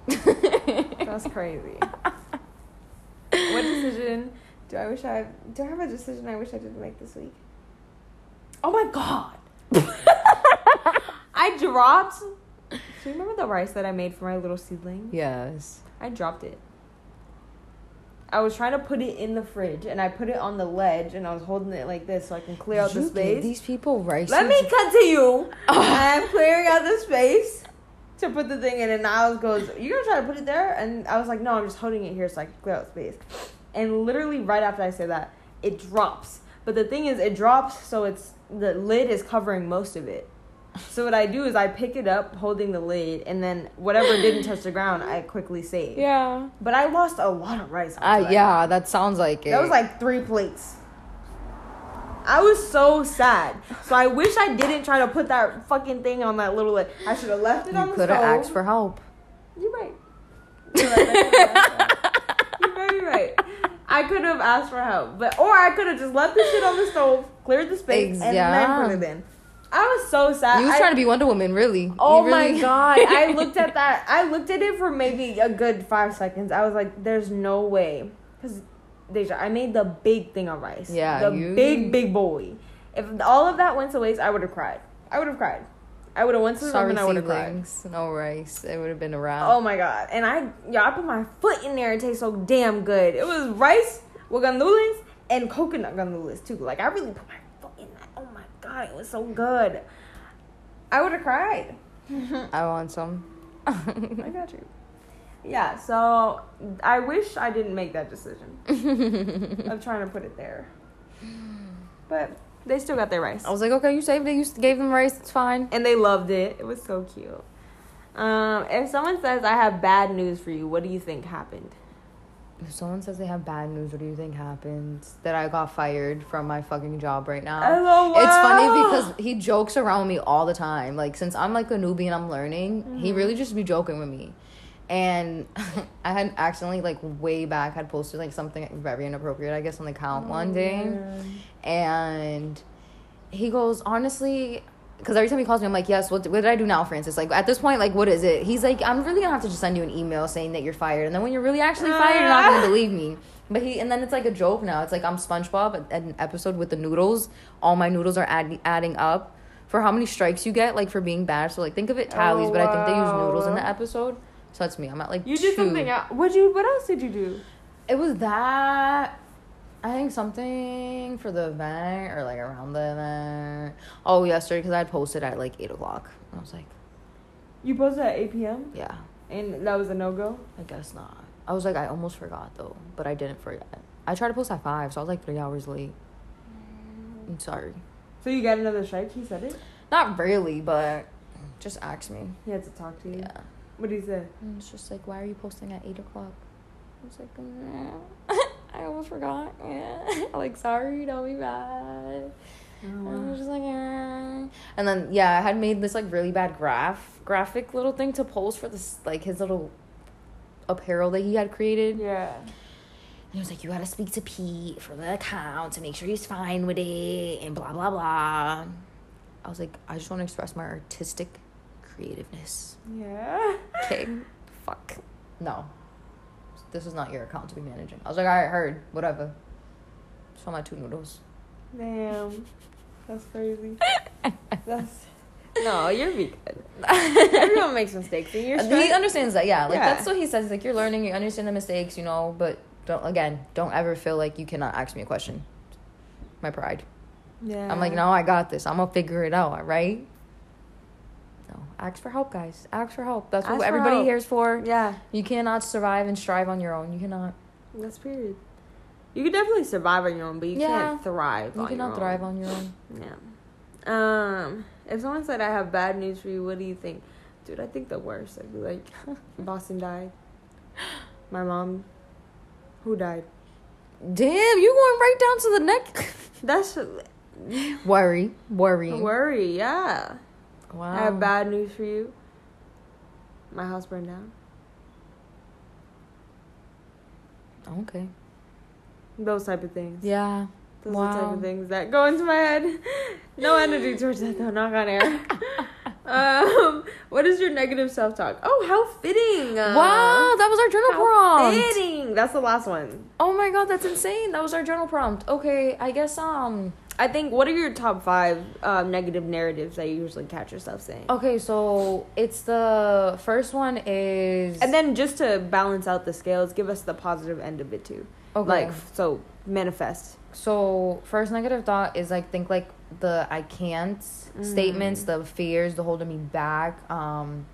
That's crazy. What decision do I wish I... Do I have a decision I wish I didn't make this week? Oh, my God. I dropped... Do you remember the rice that I made for my little seedling? Yes. I dropped it. I was trying to put it in the fridge, and I put it on the ledge, and I was holding it like this so I can clear out you the space. These people rice. Let me continue. I'm clearing out the space to put the thing in, and Niles goes, you're going to try to put it there? And I was like, no, I'm just holding it here so I can clear out space. And literally right after I say that, it drops. But the thing is, it drops so it's the lid is covering most of it. So what I do is I pick it up holding the lid, and then whatever didn't touch the ground, I quickly save. Yeah. But I lost a lot of rice. Uh, that. Yeah, that sounds like it. That was like three plates. I was so sad. So I wish I didn't try to put that fucking thing on that little lid. I should have left it you on the stove. You could have asked for help. You're right. You're right. You're very right. I could have asked for help. but Or I could have just left the shit on the stove, cleared the space, exactly. and then put it in. I was so sad. You was trying I, to be Wonder Woman, really. Oh, really? My God. I looked at that. I looked at it for maybe a good five seconds. I was like, there's no way. Because, Dejah, I made the big thing of rice. Yeah. The you... big, big boy. If all of that went to waste, I would have cried. I would have cried. I would have went to the room and I would have cried. No rice. It would have been around. Oh, my God. And I, yeah, I put my foot in there. It tastes so damn good. It was rice with gandules and coconut gandules, too. Like, I really put my God, it was so good. I would have cried. I want some. I got you. Yeah, so I wish I didn't make that decision of trying to put it there. But they still got their rice. I was like, okay, you saved it. You gave them rice. It's fine. And they loved it. It was so cute. Um, if someone says, I have bad news for you, what do you think happened? If someone says they have bad news, what do you think happens? That I got fired from my fucking job right now. Hello, wow. It's funny because he jokes around me all the time. Like, since I'm like a newbie and I'm learning, mm-hmm. he really just be joking with me. And I had accidentally, like, way back, had posted, like, something very inappropriate, I guess, on the account oh, one day. Man. And he goes, honestly... Because every time he calls me, I'm like, yes, what, what did I do now, Francis? Like, at this point, like, what is it? He's like, I'm really going to have to just send you an email saying that you're fired. And then when you're really actually fired, you're not going to believe me. But he, and then it's like a joke now. It's like I'm SpongeBob, an episode with the noodles. All my noodles are add, adding up for how many strikes you get, like, for being bad. So, like, think of it tallies, oh, but wow. I think they use noodles in the episode. So that's me. I'm at, like, you two. You did something else. What'd you, what else did you do? It was that... I think something for the event or, like, around the event. Oh, yesterday, because I had posted at, like, eight o'clock. I was like... You posted at eight p.m.? Yeah. And that was a no-go? I guess not. I was like, I almost forgot, though. But I didn't forget. I tried to post at five, so I was, like, three hours late. I'm sorry. So you got another strike? You said it? Not really, but just asked me. He had to talk to you? Yeah. What did he say? And it's just like, why are you posting at eight o'clock? I was like, nah. I almost forgot. Yeah. Like, sorry, don't be bad. Oh, wow. And I was just like, yeah. And then, yeah, I had made this, like, really bad graph, graphic little thing to post for this, like, his little apparel that he had created. Yeah. And he was like, you got to speak to Pete for the account to make sure he's fine with it and blah, blah, blah. I was like, I just want to express my artistic creativeness. Yeah. Okay. Fuck. No. This is not your account to be managing. I was like, all right, heard. Whatever. Just want my two noodles. Damn. That's crazy. That's... No, you're be good. Everyone makes mistakes. And you're he understands that, yeah. Like, yeah. That's what he says. It's like, you're learning. You understand the mistakes, you know. But, don't again, don't ever feel like you cannot ask me a question. My pride. Yeah. I'm like, no, I got this. I'm going to figure it out, right? No. Ask for help, guys. Ask for help. That's what ask everybody for here is for. Yeah. You cannot survive and strive on your own. You cannot. That's period. You can definitely survive on your own, but you yeah. can't thrive you on your own. You cannot thrive on your own. Yeah. Um... If someone said, I have bad news for you, what do you think? Dude, I think the worst. I'd be like, Boston died. My mom, who died? Damn, you going right down to the neck. That's... Worry. Worry. Worry, yeah. Wow. I have bad news for you. My house burned down. Okay. Those type of things. Yeah. Those wow. are the type of things that go into my head. No energy towards that, though. Knock on air. um, what is your negative self-talk? Oh, how fitting. Uh, wow, that was our journal how prompt. Fitting. That's the last one. Oh, my God. That's insane. That was our journal prompt. Okay, I guess, um... I think, what are your top five um, negative narratives that you usually catch yourself saying? Okay, so it's the first one is... And then just to balance out the scales, give us the positive end of it, too. Okay. Like, so, manifest. So, first negative thought is, like, think, like, the I can't mm. statements, the fears, the holding me back. Um,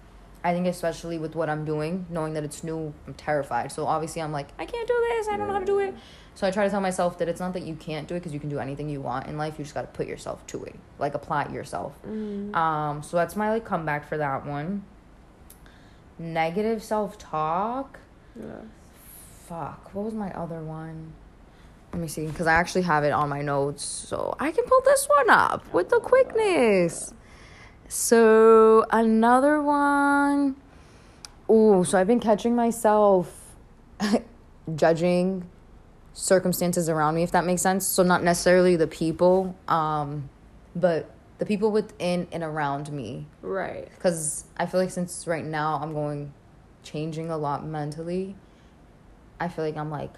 I think especially with what I'm doing, knowing that it's new, I'm terrified. So, obviously, I'm like, I can't do this. I don't know how to do it. So, I try to tell myself that it's not that you can't do it because you can do anything you want in life. You just got to put yourself to it. Like, apply yourself. Mm. Um, so, that's my, like, comeback for that one. Negative self-talk. Yes. Fuck. What was my other one? Let me see, because I actually have it on my notes, so I can pull this one up with the quickness. So, another one. Ooh, so I've been catching myself judging circumstances around me, if that makes sense. So, not necessarily the people, um, but the people within and around me. Right. Because I feel like since right now I'm going, changing a lot mentally, I feel like I'm like...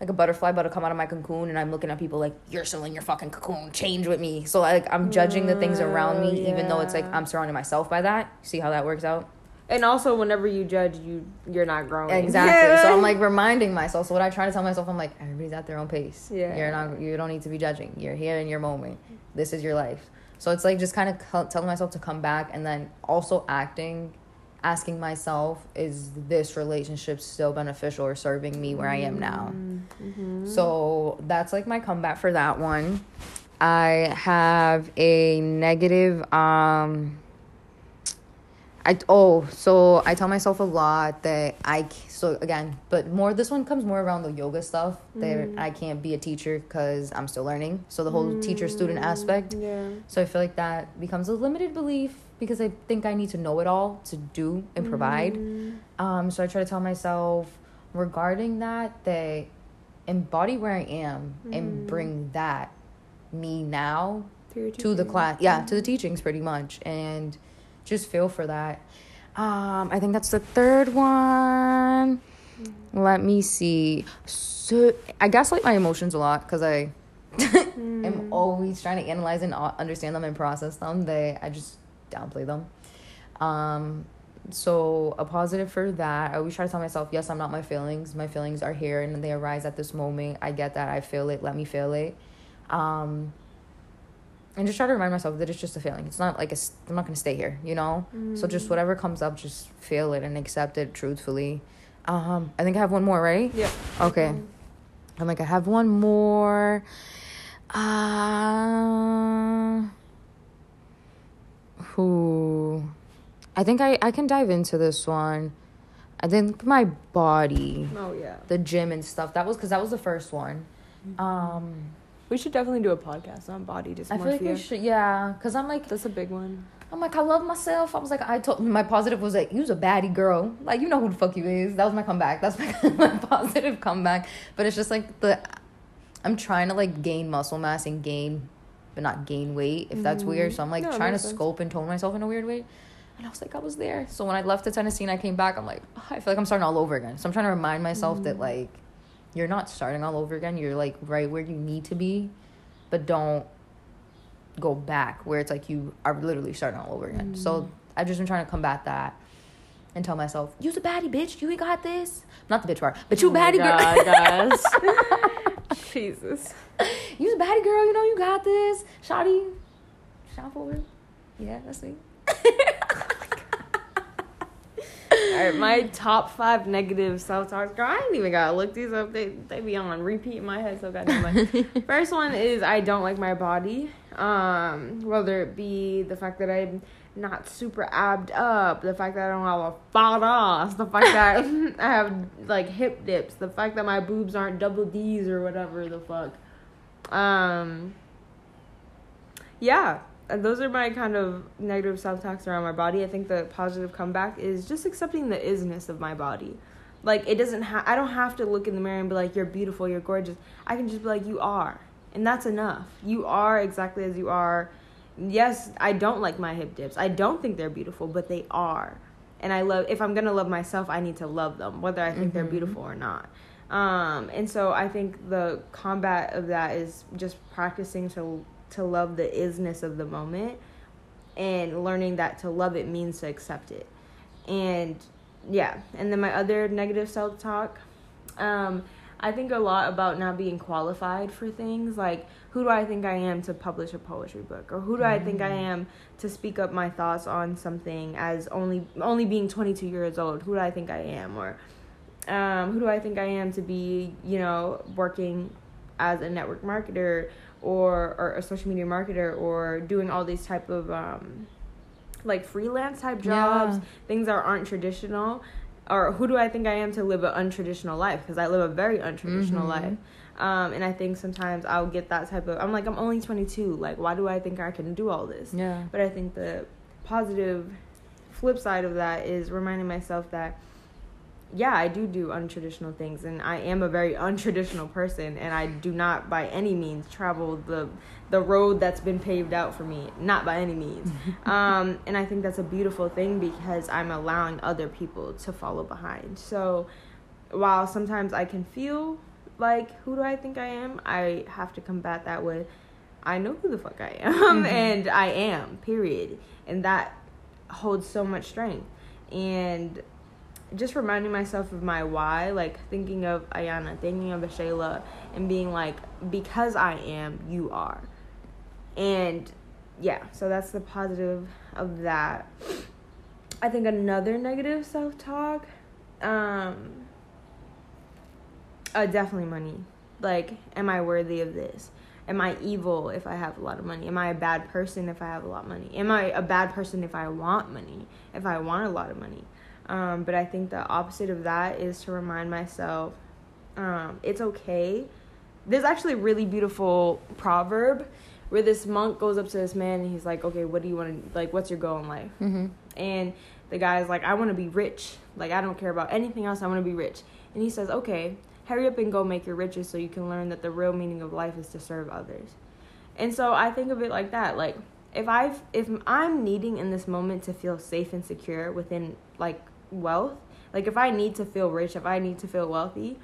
Like a butterfly about to come out of my cocoon, and I'm looking at people like, you're still in your fucking cocoon, change with me. So, like, I'm judging the things around me, yeah. even though it's like I'm surrounding myself by that. See how that works out? And also, whenever you judge, you, you're not growing. Exactly. Yeah. So, I'm like reminding myself. So, what I try to tell myself, I'm like, everybody's at their own pace. Yeah. You're not, you don't need to be judging. You're here in your moment. This is your life. So, it's like just kind of telling myself to come back, and then also acting. Asking myself, is this relationship still beneficial or serving me where I am now? Mm-hmm. So that's like my comeback for that one. I have a negative. Um, I oh, so I tell myself a lot that I so again, but more this one comes more around the yoga stuff that mm. I can't be a teacher because I'm still learning. So the whole mm. teacher-student aspect. Yeah. So I feel like that becomes a limited belief. Because I think I need to know it all to do and provide. Mm. Um, so I try to tell myself regarding that, that embody where I am mm. and bring that me now to the class. Yeah, yeah, to the teachings pretty much. And just feel for that. Um, I think that's the third one. Mm. Let me see. So I gaslight my emotions a lot because I mm. am always trying to analyze and understand them and process them. They, I just... downplay them. Um, so a positive for that, I always try to tell myself, yes, I'm not my feelings. My feelings are here and they arise at this moment. I get that. I feel it. Let me feel it. Um, and just try to remind myself that it's just a feeling. It's not like a, I'm not going to stay here, you know? Mm. So just whatever comes up, just feel it and accept it truthfully. Um, I think I have one more, right? Yeah. Okay. Mm. I'm like, I have one more. Um... Uh... who... I think I, I can dive into this one. I think my body. Oh, yeah. The gym and stuff. That was... Because that was the first one. Mm-hmm. Um... We should definitely do a podcast on body dysmorphia. I feel like we should, yeah. Because I'm like... That's a big one. I'm like, I love myself. I was like, I told... My positive was like, you's a baddie girl. Like, you know who the fuck you is. That was my comeback. That's my, my positive comeback. But it's just like the... I'm trying to like gain muscle mass and gain... But not gain weight, if that's mm-hmm. weird. So I'm like no, trying to sense. sculpt and tone myself in a weird way. And I was like, I was there. So when I left to Tennessee and I came back, I'm like, oh, I feel like I'm starting all over again. So I'm trying to remind myself mm-hmm. that like... You're not starting all over again. You're, like, right where you need to be. But don't go back where it's, like, you are literally starting all over again. Mm. So I've just been trying to combat that and tell myself, you's a baddie, bitch. You ain't got this. Not the bitch part, but you oh baddie God, girl. Guys. Jesus. You's a baddie girl. You know you got this. Shawty. Shout forward. Yeah, that's me. All right, my top five negative self-talk. Girl, I ain't even gotta look these up. They they be on repeat in my head so goddamn much. First one is I don't like my body. Um, whether it be the fact that I'm not super abbed up, the fact that I don't have a fat ass, the fact that I have like hip dips, the fact that my boobs aren't double D's or whatever the fuck. Um, yeah. And those are my kind of negative self-talks around my body. I think the positive comeback is just accepting the isness of my body. Like, it doesn't have... I don't have to look in the mirror and be like, you're beautiful, you're gorgeous. I can just be like, you are. And that's enough. You are exactly as you are. Yes, I don't like my hip dips. I don't think they're beautiful, but they are. And I love... If I'm going to love myself, I need to love them, whether I think mm-hmm. they're beautiful or not. Um, and so I think the combat of that is just practicing to... to love the isness of the moment and learning that to love it means to accept it. And yeah. And then my other negative self-talk, um, I think a lot about not being qualified for things. Like, who do I think I am to publish a poetry book? Or who do I think I am to speak up my thoughts on something as only, only being twenty-two years old? Who do I think I am? Or um, who do I think I am to be, you know, working as a network marketer or or a social media marketer or doing all these type of um like freelance type jobs, yeah. things that aren't traditional? Or who do I think I am to live an untraditional life? Because I live a very untraditional mm-hmm. life. Um, and I think sometimes I'll get that type of, I'm like, I'm only twenty-two. Like, why do I think I can do all this? Yeah. But I think the positive flip side of that is reminding myself that, yeah, I do do untraditional things, and I am a very untraditional person, and I do not by any means travel the the road that's been paved out for me, not by any means. Um, and I think that's a beautiful thing because I'm allowing other people to follow behind. So while sometimes I can feel like, who do I think I am? I have to combat that with, I know who the fuck I am, mm-hmm. and I am, period. And that holds so much strength. And just reminding myself of my why, like thinking of Ayana, thinking of Ashayla, and being like, because I am, you are. And yeah, so that's the positive of that. I think another negative self-talk, um, uh, definitely money. Like, am I worthy of this? Am I evil if I have a lot of money? Am I a bad person if I have a lot of money? Am I a bad person if I want money, if I want a lot of money? Um, but I think the opposite of that is to remind myself, um, it's okay. There's actually a really beautiful proverb where this monk goes up to this man and he's like, okay, what do you want to, like, what's your goal in life? Mm-hmm. And the guy's like, I want to be rich. Like, I don't care about anything else. I want to be rich. And he says, okay, hurry up and go make your riches so you can learn that the real meaning of life is to serve others. And so I think of it like that. Like, if I've, if I'm needing in this moment to feel safe and secure within, like, wealth, like if I need to feel rich, if I need to feel wealthy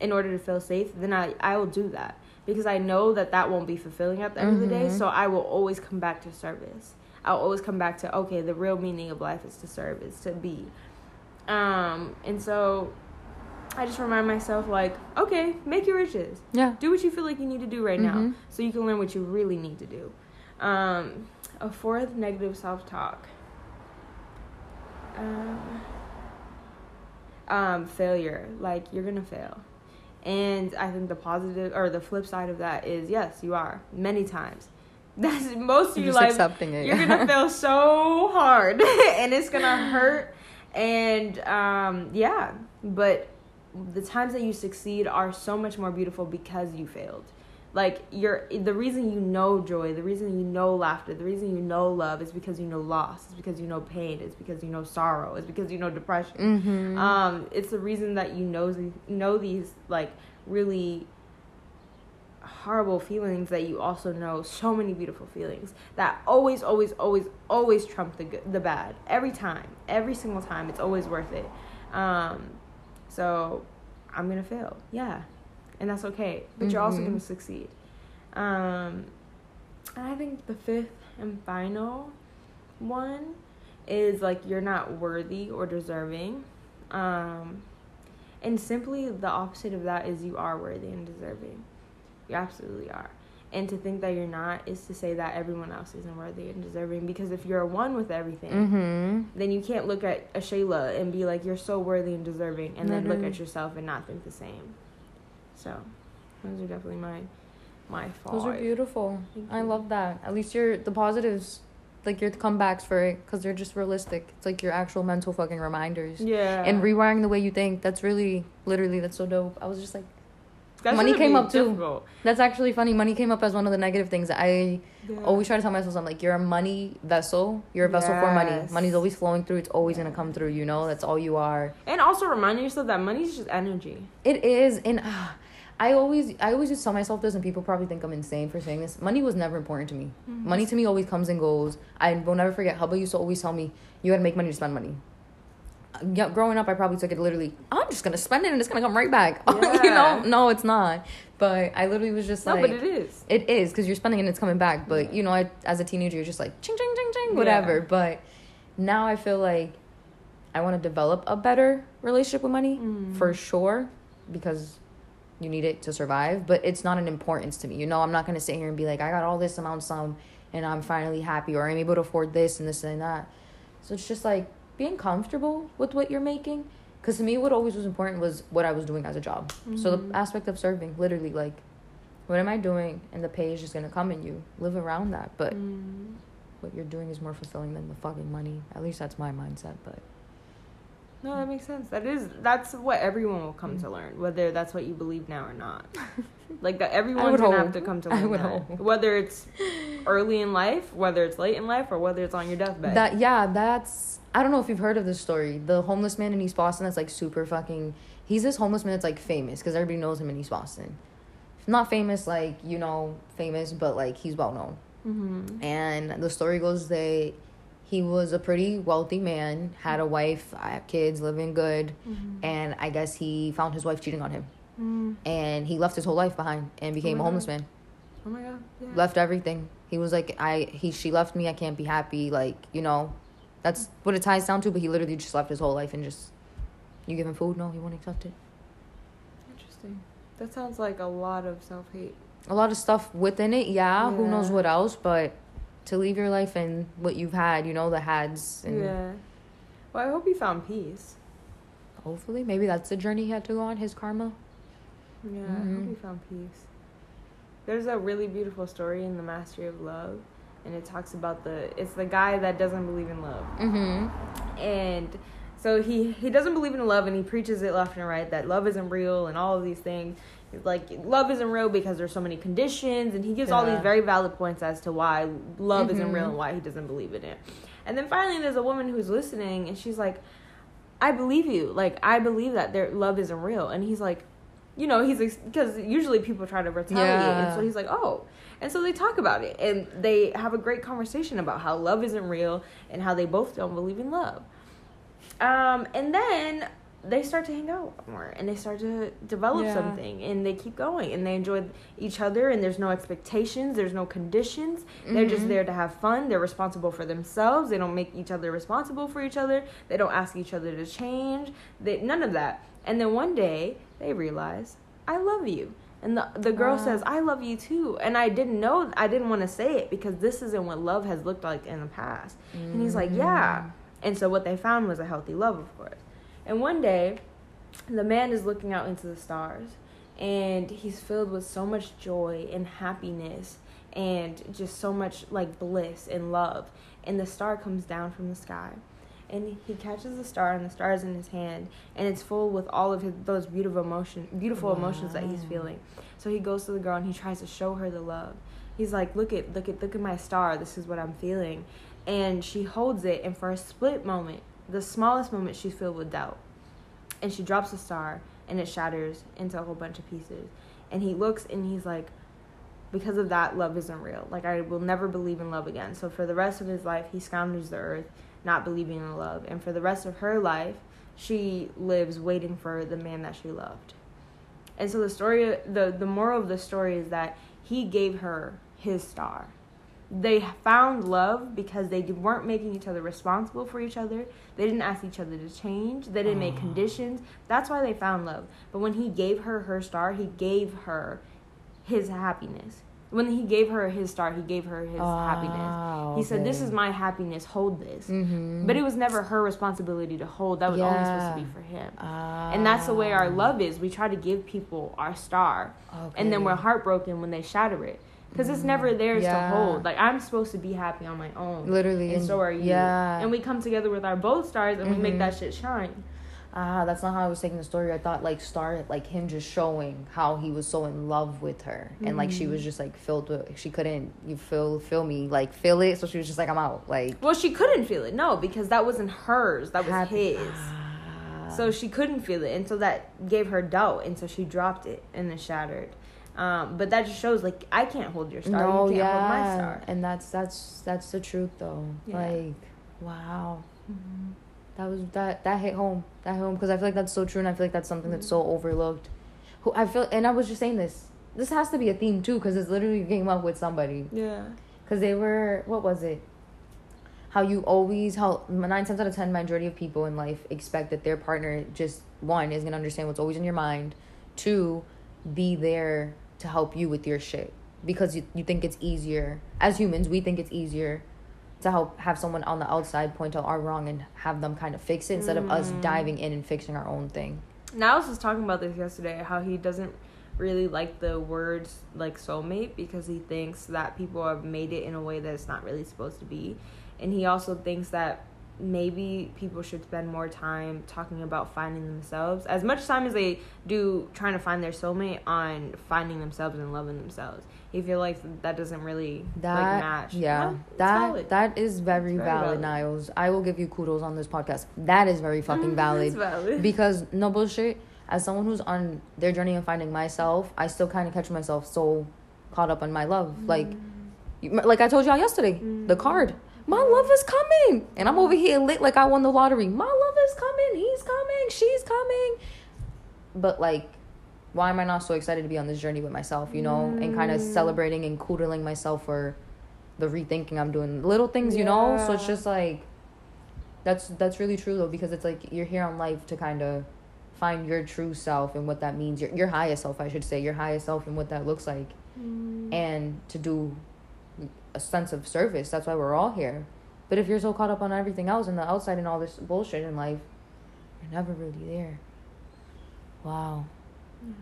in order to feel safe, then I, I will do that because I know that that won't be fulfilling at the end mm-hmm. of the day. So I will always come back to service. I'll always come back to, okay, the real meaning of life is to serve, is to be. Um, and so I just remind myself, like, okay, make your riches. Yeah. Do what you feel like you need to do right mm-hmm. now so you can learn what you really need to do. Um, a fourth negative self-talk. Um... Um, failure. Like, you're gonna fail. And I think the positive or the flip side of that is, yes, you are many times. That's most of your life. Accepting it. You're gonna fail so hard, and it's gonna hurt. And um, yeah, but the times that you succeed are so much more beautiful because you failed. Like you're the reason you know joy, the reason you know laughter, the reason you know love is because you know loss, it's because you know pain, it's because you know sorrow, it's because you know depression. Mm-hmm. Um, it's the reason that you know know these like really horrible feelings that you also know so many beautiful feelings that always always always always trump the good, the bad every time, every single time. It's always worth it. Um so I'm gonna fail, yeah, and that's okay, but mm-hmm. you're also gonna succeed. um and I think the fifth and final one is like you're not worthy or deserving. um and simply the opposite of that is you are worthy and deserving. You absolutely are. And to think that you're not is to say that everyone else isn't worthy and deserving, because if you're one with everything, mm-hmm. then you can't look at a Shayla and be like, you're so worthy and deserving, and mm-hmm. then look at yourself and not think the same. So those are definitely my my five. Those are beautiful. I love that. At least you're the positives, like your comebacks for it, because they're just realistic. It's like your actual mental fucking reminders. Yeah. And rewiring the way you think. That's really, literally, that's so dope. I was just like, That's money came up difficult. too. That's actually funny. Money came up as one of the negative things. I yeah. always try to tell myself, I'm like, you're a money vessel. You're a vessel yes. for money. Money's always flowing through. It's always yeah. going to come through, you know? That's all you are. And also reminding yourself that money's just energy. It is. And uh, I always I always just tell myself this, and people probably think I'm insane for saying this. Money was never important to me. Mm-hmm. Money to me always comes and goes. I will never forget. Hubba used to always tell me, you got to make money to spend money. Yeah, growing up, I probably took it literally, I'm just going to spend it and it's going to come right back. Yeah. You know? No, it's not. But I literally was just no, like... No, but it is. It is, because you're spending it and it's coming back. But, yeah. you know, I, as a teenager, you're just like, ching, ching, ching, ching, whatever. Yeah. But now I feel like I want to develop a better relationship with money, mm. for sure, because you need it to survive. But it's not an importance to me. You know, I'm not going to sit here and be like, I got all this amount sum and I'm finally happy, or I'm able to afford this and this and that. So it's just like... being comfortable with what you're making, because to me what always was important was what I was doing as a job. Mm-hmm. So the aspect of serving, literally, like, what am I doing, and the pay is just going to come, and you live around that. But mm. what you're doing is more fulfilling than the fucking money. At least that's my mindset. But no, that makes sense. That is, that's what everyone will come mm. to learn, whether that's what you believe now or not. Like, that everyone's going to have to come to learn that. Whether it's early in life, whether it's late in life, or whether it's on your deathbed. That yeah, that's... I don't know if you've heard of this story. The homeless man in East Boston that's, like, super fucking... He's this homeless man that's, like, famous, because everybody knows him in East Boston. Not famous, like, you know, famous, but, like, he's well-known. Mm-hmm. And the story goes that he was a pretty wealthy man, had a wife, kids, living good. Mm-hmm. And I guess he found his wife cheating on him. Mm. And he left his whole life behind and became oh a homeless God. man. Oh, my God. Yeah. Left everything. He was like, I he she left me. I can't be happy. Like, you know... That's what it ties down to, but he literally just left his whole life and just, you give him food? No, he won't accept it. Interesting. That sounds like a lot of self-hate. A lot of stuff within it, yeah. yeah. Who knows what else, but to leave your life and what you've had, you know, the hads. And yeah. Well, I hope he found peace. Hopefully. Maybe that's the journey he had to go on, his karma. Yeah, mm-hmm. I hope he found peace. There's a really beautiful story in The Mastery of Love. And it talks about the... It's the guy that doesn't believe in love. Mm-hmm. And so he, he doesn't believe in love, and he preaches it left and right, that love isn't real and all of these things. Like, love isn't real because there's so many conditions. And he gives yeah. all these very valid points as to why love mm-hmm. isn't real and why he doesn't believe in it. And then finally there's a woman who's listening, and she's like, I believe you. Like, I believe that there, love isn't real. And he's like... You know, he's... Because usually people try to retaliate. Yeah. And so he's like, oh... And so they talk about it, and they have a great conversation about how love isn't real and how they both don't believe in love. Um, and then they start to hang out more, and they start to develop yeah. something, and they keep going, and they enjoy each other, and there's no expectations, there's no conditions. Mm-hmm. They're just there to have fun. They're responsible for themselves. They don't make each other responsible for each other. They don't ask each other to change. They, none of that. And then one day, they realize, I love you. And the the girl wow. says, I love you too. And I didn't know, I didn't want to say it because this isn't what love has looked like in the past. Mm-hmm. And he's like, yeah. And so what they found was a healthy love, of course. And one day, the man is looking out into the stars. And he's filled with so much joy and happiness and just so much like bliss and love. And the star comes down from the sky, and he catches the star, and the star is in his hand, and it's full with all of his, those beautiful emotion, beautiful wow. emotions that he's feeling. So he goes to the girl and he tries to show her the love. He's like, look at, look at, look at my star. This is what I'm feeling. And she holds it, and for a split moment, the smallest moment, she's filled with doubt. And she drops the star, and it shatters into a whole bunch of pieces. And he looks, and he's like, because of that, love isn't real. Like, I will never believe in love again. So for the rest of his life, he scours the earth, not believing in love. And for the rest of her life, she lives waiting for the man that she loved. And so the story, the, the moral of the story is that he gave her his star. They found love because they weren't making each other responsible for each other. They didn't ask each other to change. They didn't make conditions. That's why they found love. But when he gave her her star, he gave her his happiness. When he gave her his star, he gave her his oh, happiness. He okay. said, this is my happiness. Hold this. Mm-hmm. But it was never her responsibility to hold. That was yeah. only supposed to be for him. Uh, and that's the way our love is. We try to give people our star. Okay. And then we're heartbroken when they shatter it. Because it's never theirs yeah. to hold. Like, I'm supposed to be happy on my own. Literally. And so are you. Yeah. And we come together with our both stars and mm-hmm. we make that shit shine. Ah, uh, that's not how I was taking the story. I thought, like, star, like, him just showing how he was so in love with her. Mm-hmm. And, like, she was just, like, filled with... She couldn't... You feel feel me. Like, feel it. So she was just like, I'm out. Like... Well, she couldn't feel it. No, because that wasn't hers. That was happy. His. So she couldn't feel it. And so that gave her doubt. And so she dropped it. And it shattered. Um, but that just shows, like, I can't hold your star. No, you can't yeah. hold my star. And that's that's that's the truth, though. Yeah. Like, wow. Mm-hmm. That was that that hit home. That hit home because I feel like that's so true, and I feel like that's something that's so overlooked. Who I feel, and I was just saying this. This has to be a theme too, because it's literally came up with somebody. Yeah. Because they were, what was it? How you always how nine times out of ten, majority of people in life expect that their partner just one is gonna understand what's always in your mind, two, be there to help you with your shit because you you think it's easier. As humans, we think it's easier to help have someone on the outside point out our wrong and have them kind of fix it instead mm. of us diving in and fixing our own thing. Niles was talking about this yesterday, how he doesn't really like the words like soulmate because he thinks that people have made it in a way that it's not really supposed to be. And he also thinks that maybe people should spend more time talking about finding themselves, as much time as they do trying to find their soulmate, on finding themselves and loving themselves. You feel like that doesn't really that, like, match. Yeah, no, that that is very, very valid, valid, Niles. I will give you kudos on this podcast. That is very fucking valid. It's valid. Because no bullshit, as someone who's on their journey of finding myself, I still kind of catch myself so caught up on my love. Mm. Like, like I told y'all yesterday, mm. the card. My love is coming. And I'm over here lit like I won the lottery. My love is coming. He's coming. She's coming. But, like, why am I not so excited to be on this journey with myself, you know? Mm. And kind of celebrating and coodling myself for the rethinking I'm doing. Little things, yeah. you know? So it's just, like, that's that's really true, though. Because it's, like, you're here on life to kind of find your true self and what that means. Your, your highest self, I should say. Your highest self and what that looks like. Mm. And to do... a sense of service. That's why we're all here. But if you're so caught up on everything else and the outside and all this bullshit in life, you're never really there. Wow. Yeah.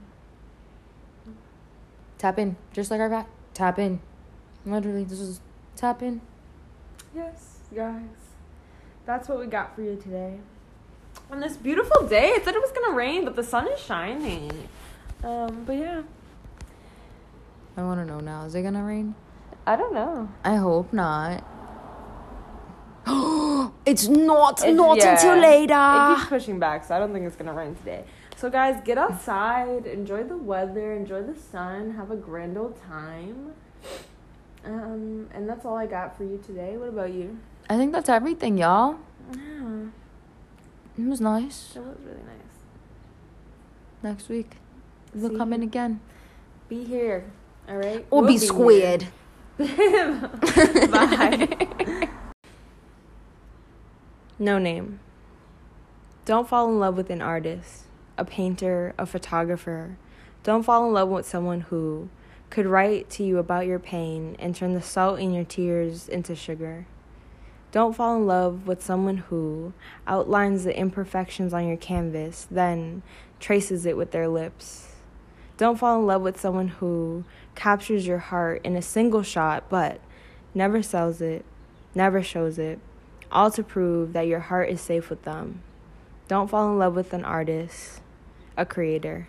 Tap in, just like our back. Tap in. Literally, this is tap in. Yes, guys. That's what we got for you today. On this beautiful day, it said it was gonna rain, but the sun is shining. Um, but yeah. I want to know now. Is it gonna rain? I don't know. I hope not. It's not, it's, not yeah. until later. It keeps pushing back, so I don't think it's going to rain today. So, guys, get outside. Enjoy the weather. Enjoy the sun. Have a grand old time. Um, and that's all I got for you today. What about you? I think that's everything, y'all. Yeah. It was nice. It was really nice. Next week, we'll come in again. Be here, all right? Or we'll be, be squared. Here. Bye. No name. Don't fall in love with an artist, a painter, a photographer. Don't fall in love with someone who could write to you about your pain and turn the salt in your tears into sugar. Don't fall in love with someone who outlines the imperfections on your canvas, then traces it with their lips. Don't fall in love with someone who captures your heart in a single shot, but never sells it, never shows it, all to prove that your heart is safe with them. Don't fall in love with an artist, a creator.